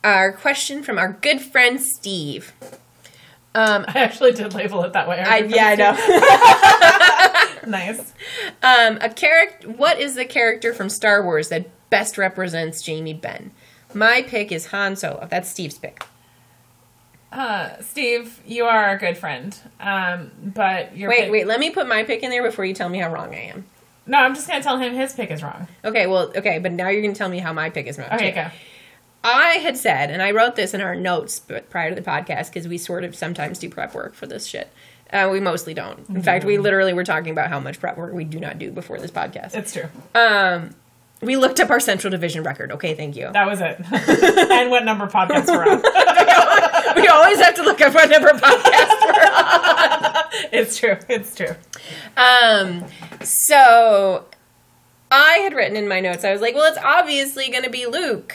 our question from our good friend Steve. Um, I actually did label it that way. I, yeah, I know. Nice. Um, a character. What is the character from Star Wars that best represents Jamie Benn? My pick is Han Solo. That's Steve's pick. Uh, Steve, you are our good friend. Um, but your wait, pick... wait. Let me put my pick in there before you tell me how wrong I am. No, I'm just gonna tell him his pick is wrong. Okay, well, okay, but now you're gonna tell me how my pick is wrong. Okay, go. I had said, and I wrote this in our notes prior to the podcast because we sort of sometimes do prep work for this shit. Uh, we mostly don't. In mm-hmm. fact, we literally were talking about how much prep work we do not do before this podcast. It's true. Um. We looked up our Central Division record. Okay, thank you. That was it. And what number podcasts we're on. We always have to look up what number podcasts we're on. It's true. It's true. Um, So I had written in my notes, I was like, well, it's obviously going to be Luke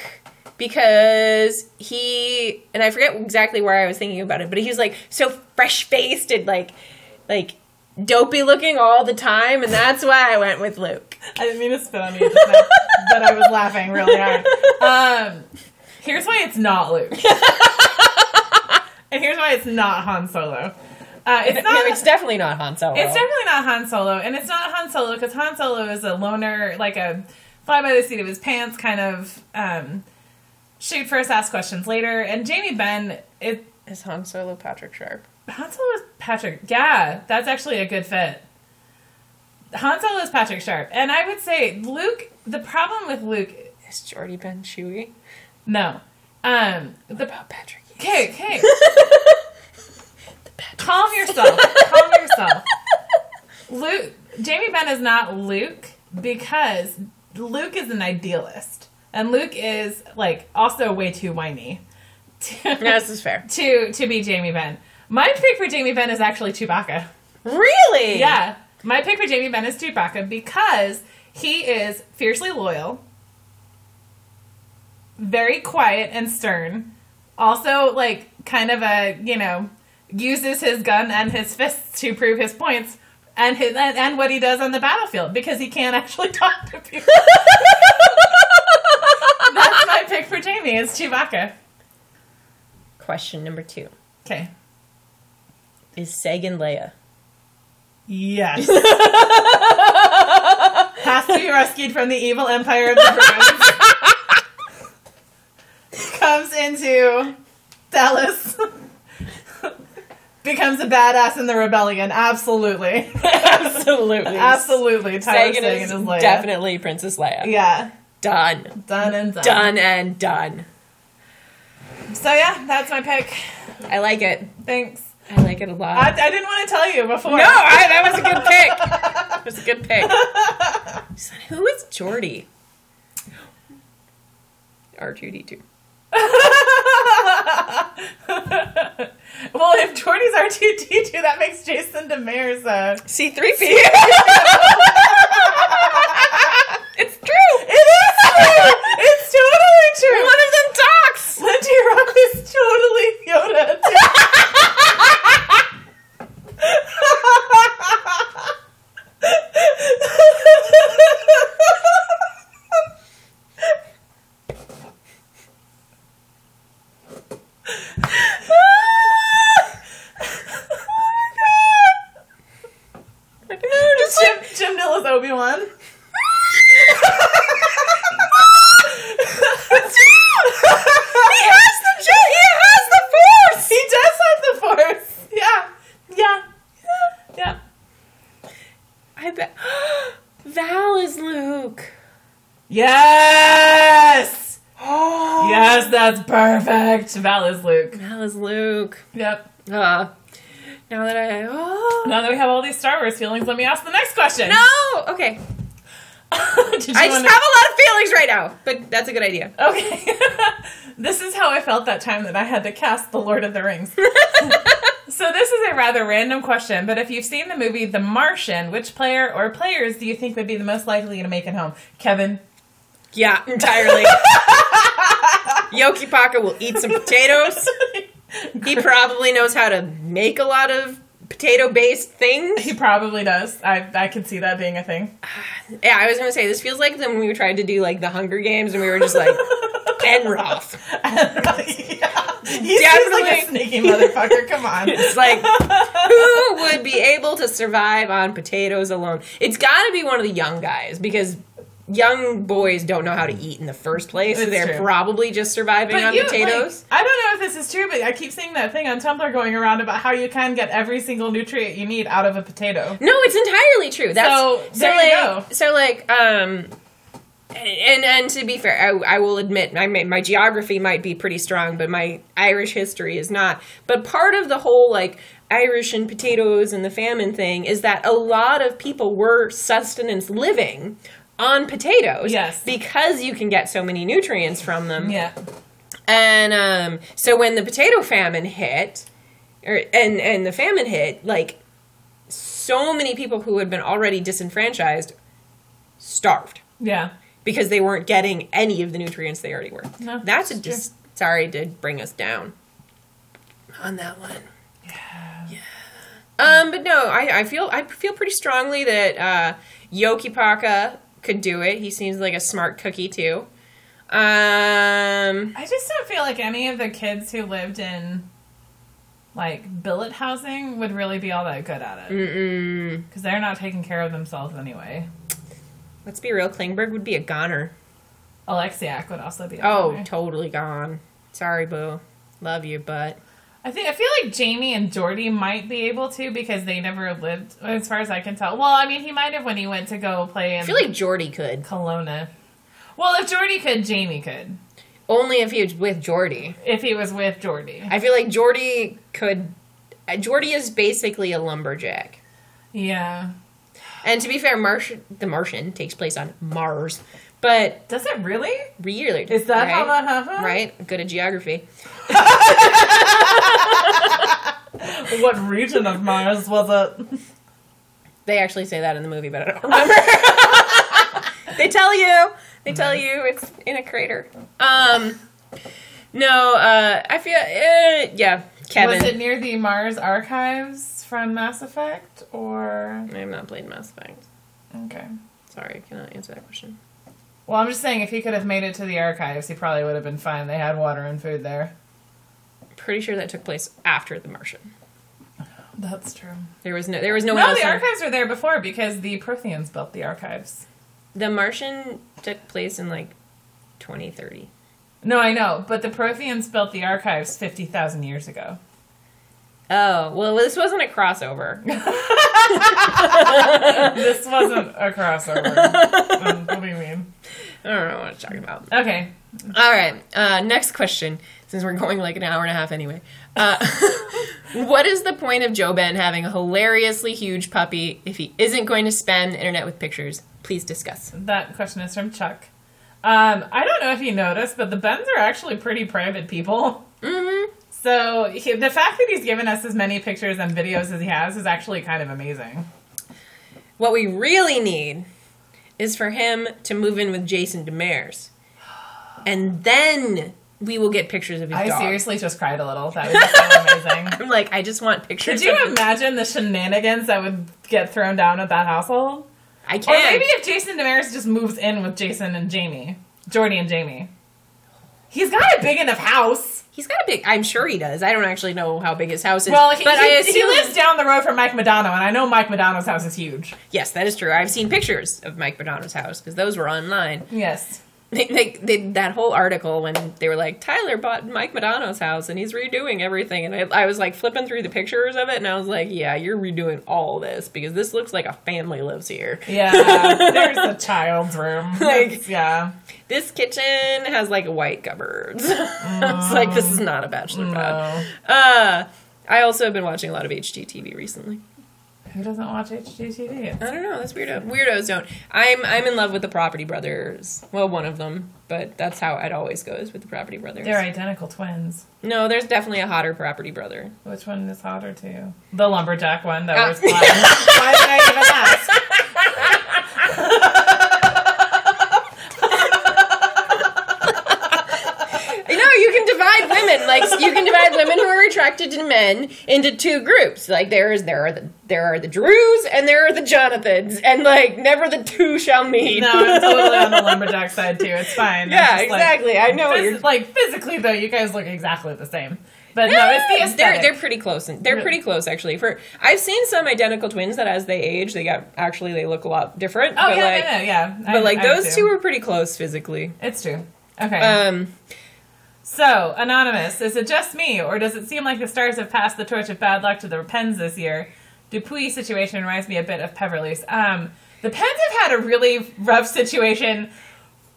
because he, and I forget exactly where I was thinking about it, but he was like so fresh-faced and like, like dopey looking all the time, and that's why I went with Luke. I didn't mean to spit on you, just now, but I was laughing really hard. Um, here's why it's not Luke. And here's why it's not Han Solo. Uh, it's, not, no, it's definitely not Han Solo. It's definitely not Han Solo. And it's not Han Solo because Han Solo is a loner, like a fly-by-the-seat-of-his-pants kind of um, shoot first, ask questions later. And Jamie Benn... It, is Han Solo Patrick Sharp? Han Solo is Patrick... Yeah, that's actually a good fit. Han Solo is Patrick Sharp. And I would say Luke... The problem with Luke... Is Jordy Benn Chewie? No. Um, what the, about Patrick? Okay, okay. Calm yourself. Calm yourself. Luke, Jamie Benn is not Luke because Luke is an idealist. And Luke is, like, also way too whiny. To, no, this is fair. To, to be Jamie Benn. My pick for Jamie Benn is actually Chewbacca. Really? Yeah. My pick for Jamie Benn is Chewbacca because he is fiercely loyal, very quiet and stern, also, like, kind of a, you know... uses his gun and his fists to prove his points and his and, and what he does on the battlefield because he can't actually talk to people. That's my pick for Jamie, is Chewbacca. Question number two. Okay. Is Sagan Leia? Yes. Has to be rescued from the evil empire of the Drones. Comes into Dallas. Becomes a badass in the rebellion. Absolutely. Absolutely. Absolutely. Tyler Sagan, Sagan is, is Leia. Definitely Princess Leia. Yeah. Done. Done and done. Done and done. So yeah, that's my pick. I like it. Thanks. I like it a lot. I, I didn't want to tell you before. No, I, that was a good pick. It was a good pick. Who is Jordy? R two D two. Well, if Jordy's R two D two, that makes Jason Demers a... C three P O. It's true. It is true. It's totally true. One of them talks. Lindy Rock is totally Yoda. Val is Luke. Val is Luke. Yep. Uh, now that I... Oh. Now that we have all these Star Wars feelings, let me ask the next question. No! Okay. I just wanna... have a lot of feelings right now, but that's a good idea. Okay. This is how I felt that time that I had to cast The Lord of the Rings. So this is a rather random question, but if you've seen the movie The Martian, which player or players do you think would be the most likely to make it home? Kevin? Yeah, entirely. Yoki Paka will eat some potatoes. He probably knows how to make a lot of potato-based things. He probably does. I I can see that being a thing. Uh, yeah, I was going to say, this feels like when we tried to do, like, the Hunger Games, and we were just like, Enroth. Yeah. He's definitely like a sneaky motherfucker. Come on. It's like, who would be able to survive on potatoes alone? It's got to be one of the young guys, because... young boys don't know how to eat in the first place, so they're true. Probably just surviving but on you, potatoes. Like, I don't know if this is true, but I keep seeing that thing on Tumblr going around about how you can get every single nutrient you need out of a potato. No, it's entirely true. That's, so, there so you like, go. So, like, um... And and to be fair, I, I will admit, I may, my geography might be pretty strong, but my Irish history is not. But part of the whole, like, Irish and potatoes and the famine thing is that a lot of people were sustenance living... on potatoes. Yes. Because you can get so many nutrients from them. Yeah. And um, so when the potato famine hit, or and, and the famine hit, like, so many people who had been already disenfranchised starved. Yeah. Because they weren't getting any of the nutrients they already were. No, that's a dis- sorry to bring us down on that one. Yeah. Yeah. Um, but no, I, I feel I feel pretty strongly that uh, Yoki Paka could do it. He seems like a smart cookie too. Um, I just don't feel like any of the kids who lived in like billet housing would really be all that good at it. Mm-mm. Because they're not taking care of themselves anyway. Let's be real. Klingberg would be a goner. Alexiak would also be a oh, goner. Oh, totally gone. Sorry, boo. Love you, but... I think I feel like Jamie and Jordy might be able to because they never lived, as far as I can tell. Well, I mean, he might have when he went to go play in... I feel like Jordy could. Kelowna. Well, if Jordy could, Jamie could. Only if he was with Jordy. If he was with Jordy. I feel like Jordy could... Jordy is basically a lumberjack. Yeah. And to be fair, Martian, The Martian takes place on Mars, but... Does it really? Really. Is that right? How that happened? Right. Good at geography. What region of Mars was it? They actually say that in the movie, but I don't remember. They tell you. They tell you it's in a crater. Um, no, uh, I feel... Uh, yeah, Kevin. Was it near the Mars Archives? From Mass Effect, or... I have not played Mass Effect. Okay. Sorry, I cannot answer that question. Well, I'm just saying, if he could have made it to the archives, he probably would have been fine. They had water and food there. Pretty sure that took place after The Martian. That's true. There was no... There was no, no one else the archives on... were there before, because the Protheans built the archives. The Martian took place in, like, twenty thirty. No, I know, but the Protheans built the archives fifty thousand years ago. Oh, well, this wasn't a crossover. This wasn't a crossover. Um, what do you mean? I don't know what I'm talking about. Okay. All right. Uh, next question, since we're going like an hour and a half anyway. Uh, what is the point of Joe Benn having a hilariously huge puppy if he isn't going to spam the internet with pictures? Please discuss. That question is from Chuck. Um, I don't know if you noticed, but the Benns are actually pretty private people. Mm-hmm. So, he, the fact that he's given us as many pictures and videos as he has is actually kind of amazing. What we really need is for him to move in with Jason Demers. And then we will get pictures of his I dog. I seriously just cried a little. That was so amazing. I'm like, I just want pictures. Could you of imagine the shenanigans that would get thrown down at that household? I can. Or maybe if Jason Demers just moves in with Jason and Jamie. Jordy and Jamie. He's got a big enough house. He's got a big... I'm sure he does. I don't actually know how big his house is. Well, he, but he, I assume, he lives down the road from Mike Madonna, and I know Mike Madonna's house is huge. Yes, that is true. I've seen pictures of Mike Madonna's house, because those were online. Yes. They, they, they, that whole article when they were like, Tyler bought Mike Madonna's house, and he's redoing everything. And I, I was, like, flipping through the pictures of it, and I was like, yeah, you're redoing all this, because this looks like a family lives here. Yeah. There's a child's room. Like, yeah. This kitchen has, like, white cupboards. Mm. It's like, this is not a bachelor pad. No. Uh, I also have been watching a lot of H G T V recently. Who doesn't watch H G T V? I don't know. That's weirdo. Weirdos don't. I'm I'm in love with the Property Brothers. Well, one of them. But that's how it always goes with the Property Brothers. They're identical twins. No, there's definitely a hotter Property Brother. Which one is hotter to you? The lumberjack one that uh. was fun. Why did I even ask? Women, like, you can divide women who are attracted to men into two groups. Like, there is there are the there are the Drews and there are the Jonathans, and like, never the two shall meet. No, I'm totally on the lumberjack side too. It's fine. Yeah, just, exactly. Like, I know. Phys- you're... Like, physically though, you guys look exactly the same. But no, no it's the they're, they're pretty close. They're really? pretty close actually. For I've seen some identical twins that as they age, they got actually they look a lot different. Oh but yeah, like, yeah, yeah. But I, like I those two are pretty close physically. It's true. Okay. Um. So, Anonymous, is it just me, or does it seem like the Stars have passed the torch of bad luck to the Pens this year? Dupuis' situation reminds me a bit of Peverly's. Um, the Pens have had a really rough situation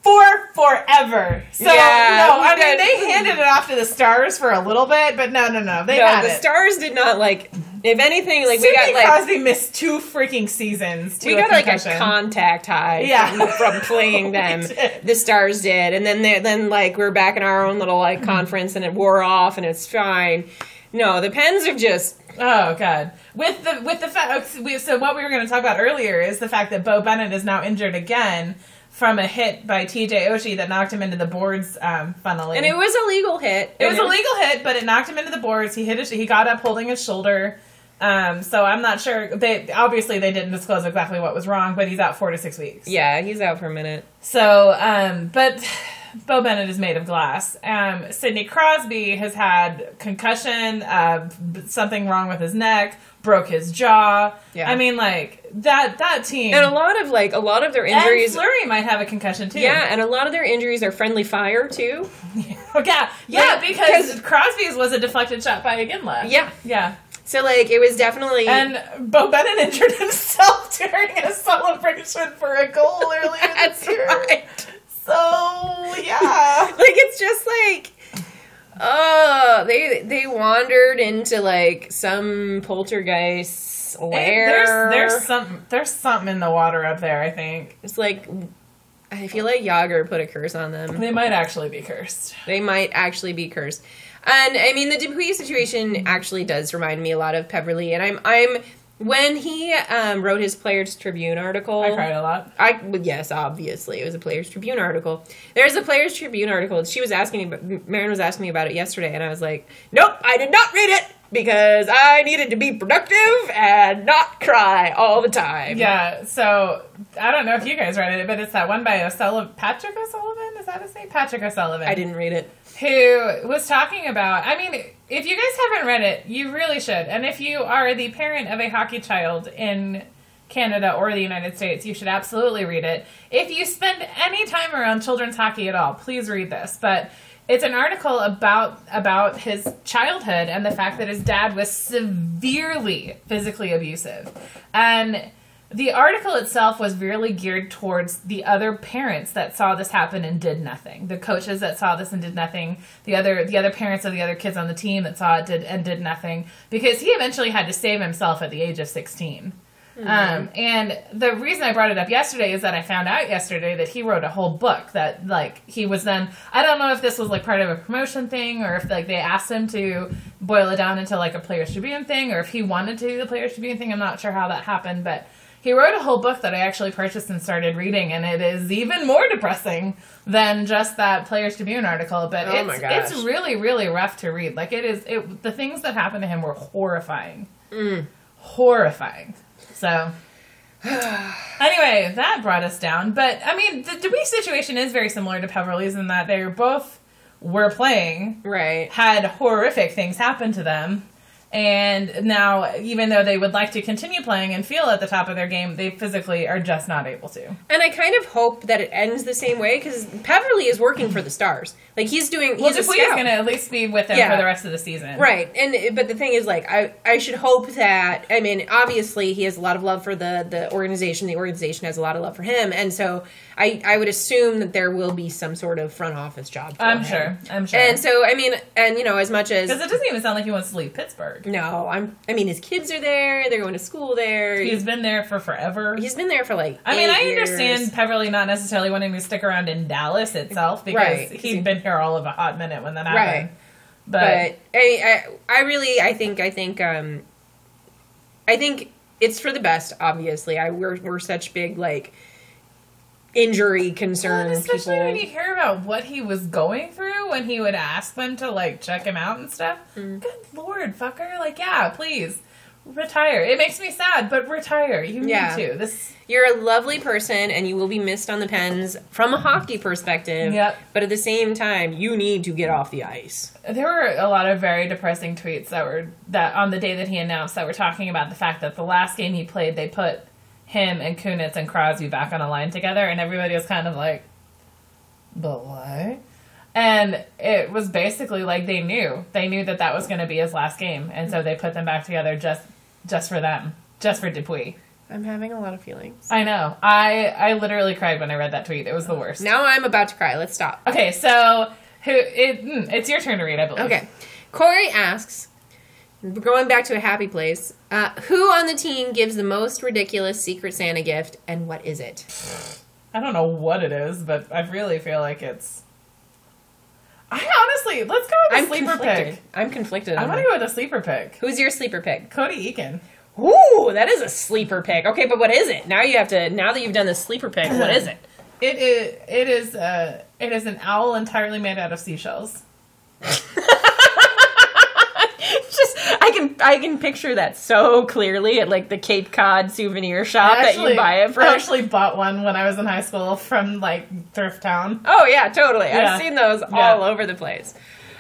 for forever. So, yeah, no, I mean, they handed it off to the Stars for a little bit, but no, no, no, they no, got the it. The Stars did not, like, if anything, like, Suki we got, like... Crosby missed two freaking seasons to We got, a like, a contact high yeah. from, from playing them. The Stars did. And then, they, then like, we we're back in our own little, like, conference, and it wore off, and it's fine. No, the Pens have just... Oh God! With the with the fact, so what we were going to talk about earlier is the fact that Beau Bennett is now injured again from a hit by T J Oshie that knocked him into the boards. Um, funnily, and it was a legal hit. It was a legal hit, but it knocked him into the boards. He hit his, he got up holding his shoulder. Um, so I'm not sure. They obviously they didn't disclose exactly what was wrong, but he's out four to six weeks. Yeah, he's out for a minute. So, um, but Beau Bennett is made of glass. Um, Sidney Crosby has had concussion, uh, something wrong with his neck, broke his jaw. Yeah. I mean, like that that team, and a lot of like a lot of their injuries. And Fleury might have a concussion too. Yeah, and a lot of their injuries are friendly fire too. yeah, yeah, because Crosby's was a deflected shot by Iginla. Yeah, yeah. So, like, it was definitely... And Beau Bennett injured himself during a celebration for a goal earlier this year. Right. So, yeah. Like, it's just, like... Oh, they they wandered into, like, some poltergeist lair. There's, there's, some, there's something in the water up there, I think. It's, like... I feel like Yager put a curse on them. They might actually be cursed. They might actually be cursed. And, I mean, the Dupuis situation actually does remind me a lot of Peverly. And I'm, I'm when he um, wrote his Players' Tribune article... I cried a lot. I Yes, obviously. It was a Players' Tribune article. There's a Players' Tribune article. She was asking me... Maren was asking me about it yesterday, and I was like, nope, I did not read it! Because I needed to be productive and not cry all the time. Yeah, so I don't know if you guys read it, but it's that one by O'Sullivan. Patrick O'Sullivan? Is that his name? Patrick O'Sullivan. I didn't read it. Who was talking about, I mean, if you guys haven't read it, you really should. And if you are the parent of a hockey child in Canada or the United States, you should absolutely read it. If you spend any time around children's hockey at all, please read this. But... It's an article about about his childhood and the fact that his dad was severely physically abusive. And the article itself was really geared towards the other parents that saw this happen and did nothing. The coaches that saw this and did nothing. The other the other parents of the other kids on the team that saw it did and did nothing. Because he eventually had to save himself at the age of sixteen. Mm-hmm. Um, and the reason I brought it up yesterday is that I found out yesterday that he wrote a whole book that, like, he was then, I don't know if this was, like, part of a promotion thing or if, like, they asked him to boil it down into, like, a Players' Tribune thing or if he wanted to do the Players' Tribune thing. I'm not sure how that happened, but he wrote a whole book that I actually purchased and started reading, and it is even more depressing than just that Players' Tribune article, but oh it's, it's really, really rough to read. Like, it is, it, the things that happened to him were horrifying. Mm. Horrifying. So, anyway, that brought us down. But, I mean, the Dupuis situation is very similar to Peverly's in that they both were playing. Right. Had horrific things happen to them. And now, even though they would like to continue playing and feel at the top of their game, they physically are just not able to. And I kind of hope that it ends the same way, because Peverly is working for the Stars. Like, he's doing, he's well, a scout. Well, Dupuis is going to at least be with them yeah. for the rest of the season. Right. And But the thing is, like, I, I should hope that, I mean, obviously he has a lot of love for the, the organization. The organization has a lot of love for him. And so I, I would assume that there will be some sort of front office job for I'm him. sure. I'm sure. And so, I mean, and, you know, as much as... Because it doesn't even sound like he wants to leave Pittsburgh. No, I'm. I mean, his kids are there. They're going to school there. He's been there for forever. He's been there for like. I eight mean, I years. understand Peverly not necessarily wanting to stick around in Dallas itself because right. he'd been here all of a hot minute when that happened. Right. But, but I, I, I really, I think, I think, um, I think it's for the best. Obviously, I we're we're such big like injury concern people. Especially when you hear about what he was going through when he would ask them to, like, check him out and stuff. Mm. Good Lord, fucker. Like, yeah, please. Retire. It makes me sad, but retire. You yeah. need to. This... You're a lovely person, and you will be missed on the Pens from a hockey perspective. Yep. But at the same time, you need to get off the ice. There were a lot of very depressing tweets that were that on the day that he announced that were talking about the fact that the last game he played, they put him and Kunitz and Crosby back on a line together, and everybody was kind of like, but why? And it was basically like they knew. They knew that that was going to be his last game, and so they put them back together just just for them, just for Dupuis. I'm having a lot of feelings. I know. I, I literally cried when I read that tweet. It was the worst. Now I'm about to cry. Let's stop. Okay, so who? It, it's your turn to read, I believe. Okay. Corey asks... We're going back to a happy place. Uh, who on the team gives the most ridiculous Secret Santa gift, and what is it? I don't know what it is, but I really feel like it's... I honestly, let's go with a I'm sleeper conflicted. pick. I'm conflicted. I want to go with a sleeper pick. Who's your sleeper pick? Cody Eakin. Ooh, that is a sleeper pick. Okay, but what is it? Now you have to, now that you've done the sleeper pick, what is it? It is, it is, uh, it is an owl entirely made out of seashells. Just, I can, I can picture that so clearly at like the Cape Cod souvenir shop actually, that you buy it from. I actually bought one when I was in high school from like Thrift Town. Oh yeah, totally. Yeah. I've seen those yeah. all over the place.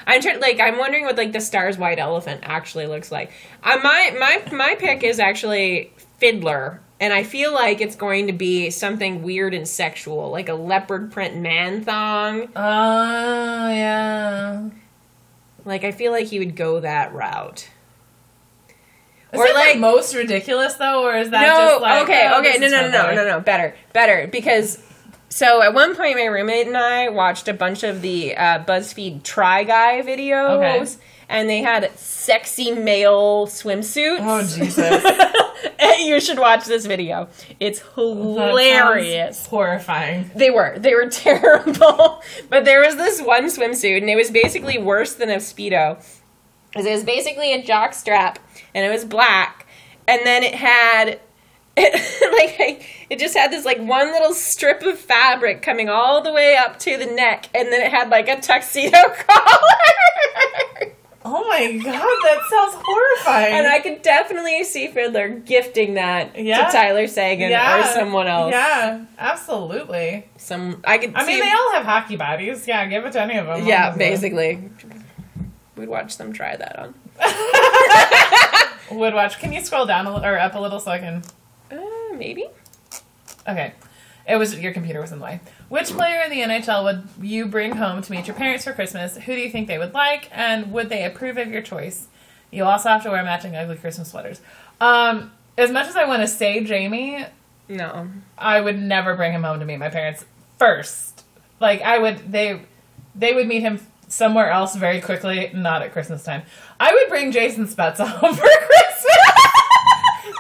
I'm trying, like I'm wondering what like the Star's white elephant actually looks like. Uh, my my my pick is actually Fiddler, and I feel like it's going to be something weird and sexual, like a leopard print man thong. Oh yeah. Like I feel like he would go that route. Is or that like, like most ridiculous though, or is that no, just like okay, oh, okay, no, no, no, no, no, no, better, better because. So, at one point, my roommate and I watched a bunch of the uh, BuzzFeed Try Guy videos, okay. and they had sexy male swimsuits. Oh, Jesus. And you should watch this video. It's hilarious. That sounds horrifying. They were. They were terrible. But there was this one swimsuit, and it was basically worse than a Speedo. Because it was basically a jock strap, and it was black, and then it had... It, like it just had this like one little strip of fabric coming all the way up to the neck, and then it had like a tuxedo collar. Oh my god, that sounds horrifying! And I could definitely see Fiddler gifting that yeah. to Tyler Sagan yeah. or someone else. Yeah, absolutely. Some I could. I see mean, they all have hockey bodies. Yeah, give it to any of them. Yeah, basically, we'd watch them try that on. Would watch. Can you scroll down a, or up a little so I can? Uh, maybe. Okay. It was, your computer was in the way. Which player in the N H L would you bring home to meet your parents for Christmas? Who do you think they would like? And would they approve of your choice? You'll also have to wear matching ugly Christmas sweaters. Um, as much as I want to say Jamie, no, I would never bring him home to meet my parents first. Like, I would, they, they would meet him somewhere else very quickly, not at Christmas time. I would bring Jason Spezza home for Christmas.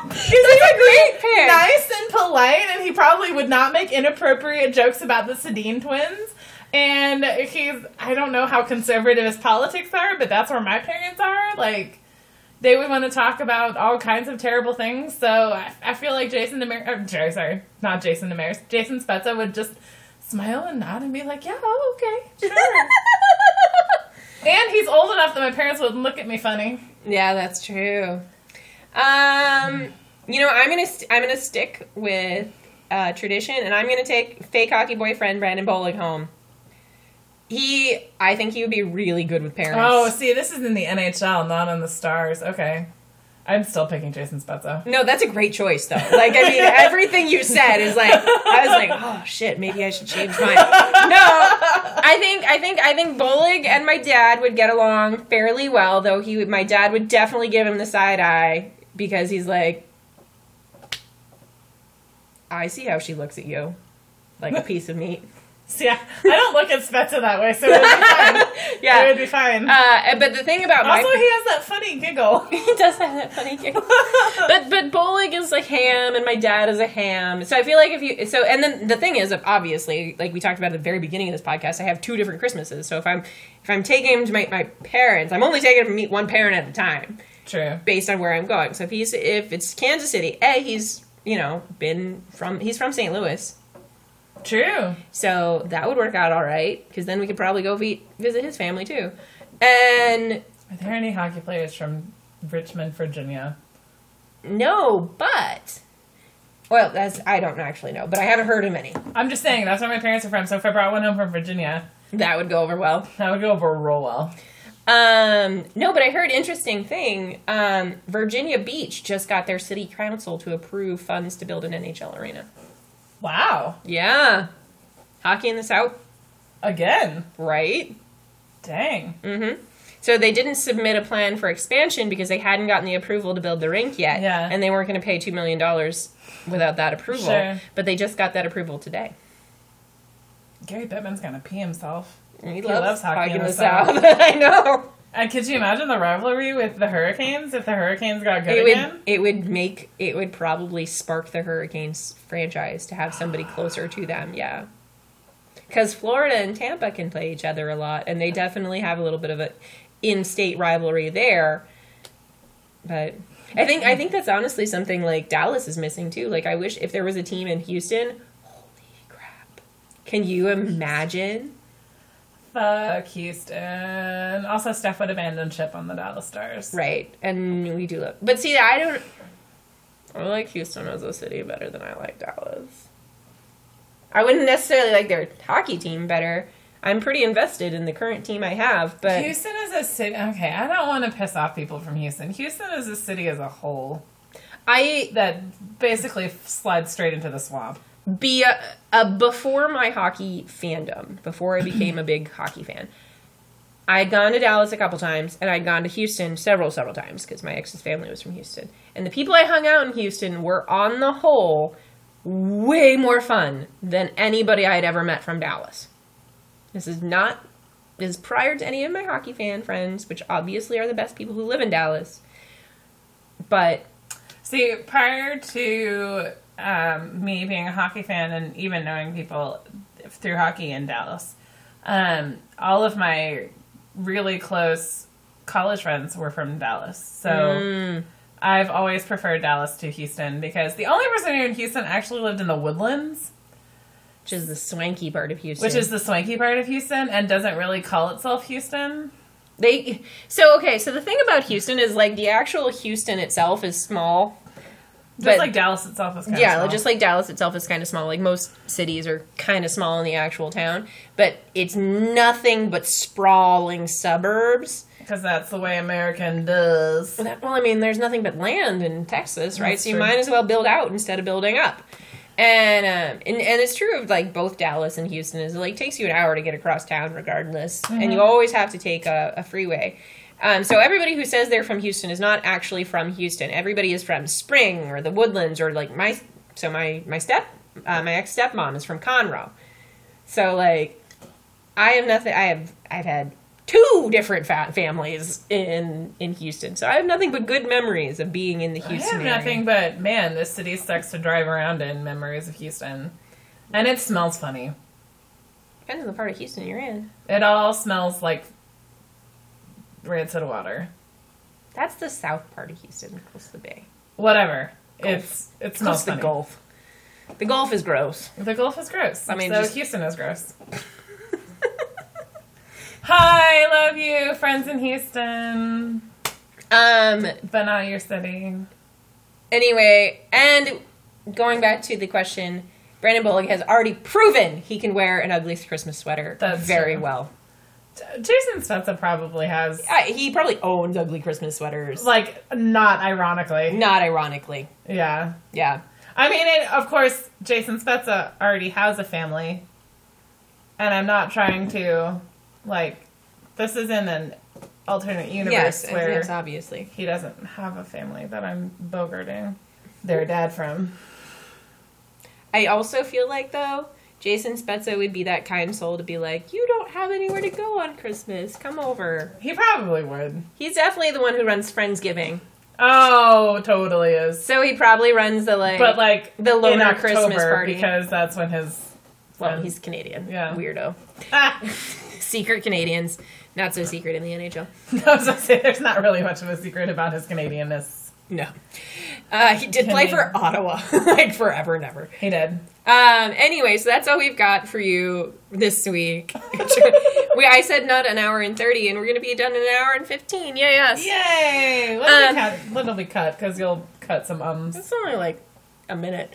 He's a great pick. Nice and polite, and he probably would not make inappropriate jokes about the Sedin twins. And he's, I don't know how conservative his politics are, but that's where my parents are. Like, they would want to talk about all kinds of terrible things. So I, I feel like Jason Demers, sorry, sorry, not Jason Demers, Jason Spezza would just smile and nod and be like, yeah, oh, okay, sure. And he's old enough that my parents wouldn't look at me funny. Yeah, that's true. Um, you know, I'm gonna st- I'm gonna stick with uh, tradition, and I'm gonna take fake hockey boyfriend Brandon Bollig home. He, I think he would be really good with parents. Oh, see, this is in the N H L, not on the Stars. Okay, I'm still picking Jason Spezza. No, that's a great choice, though. Like, I mean, everything you said is like, I was like, oh shit, maybe I should change mine. No, I think I think I think Bollig and my dad would get along fairly well, though. He, would, my dad would definitely give him the side eye. Because he's like, I see how she looks at you, like a piece of meat. Yeah, I don't look at Spezza that way, so it would be fine. Yeah, it would be fine. Uh, but the thing about also, my... Also, he has that funny giggle. He does have that funny giggle. but but Bollig is a ham, and my dad is a ham. So I feel like if you... so And then the thing is, obviously, like we talked about at the very beginning of this podcast, I have two different Christmases. So if I'm, if I'm taking him to my, my parents, I'm only taking him to meet one parent at a time. True. Based on where I'm going. So if he's if it's Kansas City, A, he's, you know, been from, he's from Saint Louis. True. So that would work out all right, because then we could probably go ve- visit his family, too. And... are there any hockey players from Richmond, Virginia? No, but... well, that's, I don't actually know, but I haven't heard of any. I'm just saying, that's where my parents are from, so if I brought one home from Virginia... that would go over well. That would go over real well. Um, no, but I heard interesting thing. Um, Virginia Beach just got their city council to approve funds to build an N H L arena. Wow. Yeah. Hockey in the South. Again. Right? Dang. Mm-hmm. So they didn't submit a plan for expansion because they hadn't gotten the approval to build the rink yet. Yeah. And they weren't going to pay two million dollars without that approval. Sure. But they just got that approval today. Gary Bettman's going to pee himself. He, he loves, loves hockey, hockey in the South. South. I know. And could you imagine the rivalry with the Hurricanes if the Hurricanes got good it would, again? It would make it would probably spark the Hurricanes franchise to have somebody closer to them. Yeah, Because Florida and Tampa can play each other a lot, and they definitely have a little bit of an in-state rivalry there. But I think I think that's honestly something like Dallas is missing too. Like I wish if there was a team in Houston. Holy crap! Can you imagine? Fuck Houston. Also, Steph would abandon ship on the Dallas Stars. Right, and we do love. But see, I don't. I like Houston as a city better than I like Dallas. I wouldn't necessarily like their hockey team better. I'm pretty invested in the current team I have, but... Houston is a city... Okay, I don't want to piss off people from Houston. Houston is a city as a whole. I... That basically slides straight into the swamp. Be a, a, before my hockey fandom, before I became a big hockey fan, I had gone to Dallas a couple times, and I had gone to Houston several, several times, because my ex's family was from Houston. And the people I hung out in Houston were, on the whole... way more fun than anybody I had ever met from Dallas. This is not, this is prior to any of my hockey fan friends, which obviously are the best people who live in Dallas. But see, prior to um, me being a hockey fan and even knowing people through hockey in Dallas, um, all of my really close college friends were from Dallas. So. Mm. I've always preferred Dallas to Houston because the only person here in Houston actually lived in the Woodlands. Which is the swanky part of Houston. Which is the swanky part of Houston and doesn't really call itself Houston. They So, okay, so the thing about Houston is, like, the actual Houston itself is small. Just but, like Dallas itself is kind yeah, of small. Yeah, just like Dallas itself is kind of small. Like, most cities are kind of small in the actual town. But it's nothing but sprawling suburbs. Because that's the way American does. Well, I mean, there's nothing but land in Texas, right? That's so you true. Might as well build out instead of building up. And um, and, and it's true of, like, both Dallas and Houston. Is it, like, takes you an hour to get across town regardless. Mm-hmm. And you always have to take a, a freeway. Um, so everybody who says they're from Houston is not actually from Houston. Everybody is from Spring or the Woodlands or, like, my... So my, my step... Uh, my ex-stepmom is from Conroe. So, like, I have nothing... I have... I've had... two different fat families in, in Houston. So I have nothing but good memories of being in the Houston area. I have nothing but, man, this city sucks to drive around in memories of Houston. And it smells funny. Depends on the part of Houston you're in. It all smells like rancid water. That's the south part of Houston, close to the bay. Whatever. Gulf. It's It smells funny. The Gulf. The Gulf is gross. The Gulf is gross. I mean, so just... Houston is gross. Hi, love you, friends in Houston. Um, but not your city. Anyway, and going back to the question, Brandon Bullock has already proven he can wear an ugly Christmas sweater That's very true. well. Jason Spezza probably has. Yeah, he probably owns ugly Christmas sweaters. Like, not ironically. Not ironically. Yeah. Yeah. I mean, it, of course, Jason Spezza already has a family, and I'm not trying to. Like, this is in an alternate universe yes, where yes, obviously. He doesn't have a family that I'm bogarting their dad from. I also feel like, though, Jason Spezza would be that kind soul to be like, you don't have anywhere to go on Christmas. Come over. He probably would. He's definitely the one who runs Friendsgiving. Oh, totally is. So he probably runs the, like, but, like the loner Christmas party. Because that's when his... Well, friends, he's Canadian. Yeah. Weirdo. Ah. Secret Canadians. Not so secret in the N H L. I was going to say, there's not really much of a secret about his Canadian-ness. No. Uh, he did Canadian. play for Ottawa, like, forever and ever. He did. Um, anyway, so that's all we've got for you this week. we I said not an hour and thirty, and we're going to be done in an hour and fifteen. Yeah, yes. Yay! What'll um, we cut? What'll we cut? Because you'll cut some ums. It's only, like, a minute.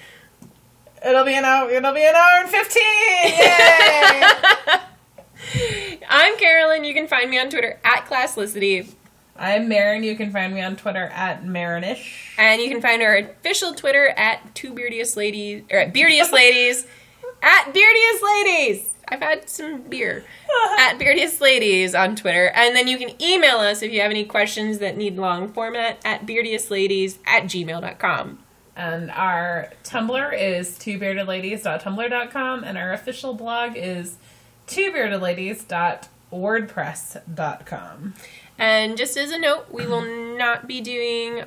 It'll be an hour, it'll be an hour and fifteen! Yay! I'm Carolyn. You can find me on Twitter at Classlicity. I'm Marin. You can find me on Twitter at Marinish. And you can find our official Twitter at Two Beardiest Ladies, or at Beardiest Ladies, at Beardiest Ladies. I've had some beer. At Beardiest Ladies on Twitter. And then you can email us if you have any questions that need long format at beardiestladies at gmail dot com. And our Tumblr is two bearded ladies dot tumblr dot com, and our official blog is two bearded ladies dot wordpress dot com. And just as a note, we will not be doing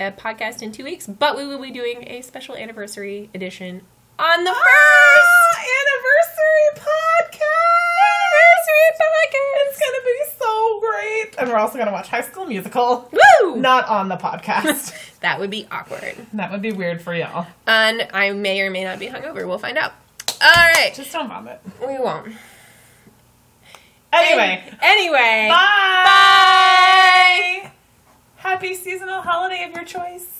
a podcast in two weeks, but we will be doing a special anniversary edition on the oh, first anniversary. anniversary podcast. Anniversary podcast. It's gonna be so great. And we're also gonna watch High School Musical. Woo! Not on the podcast. That would be awkward. That would be weird for y'all. And I may or may not be hungover. We'll find out. All right. Just don't vomit. We won't. Anyway. Anyway. Bye. Bye. Happy seasonal holiday of your choice.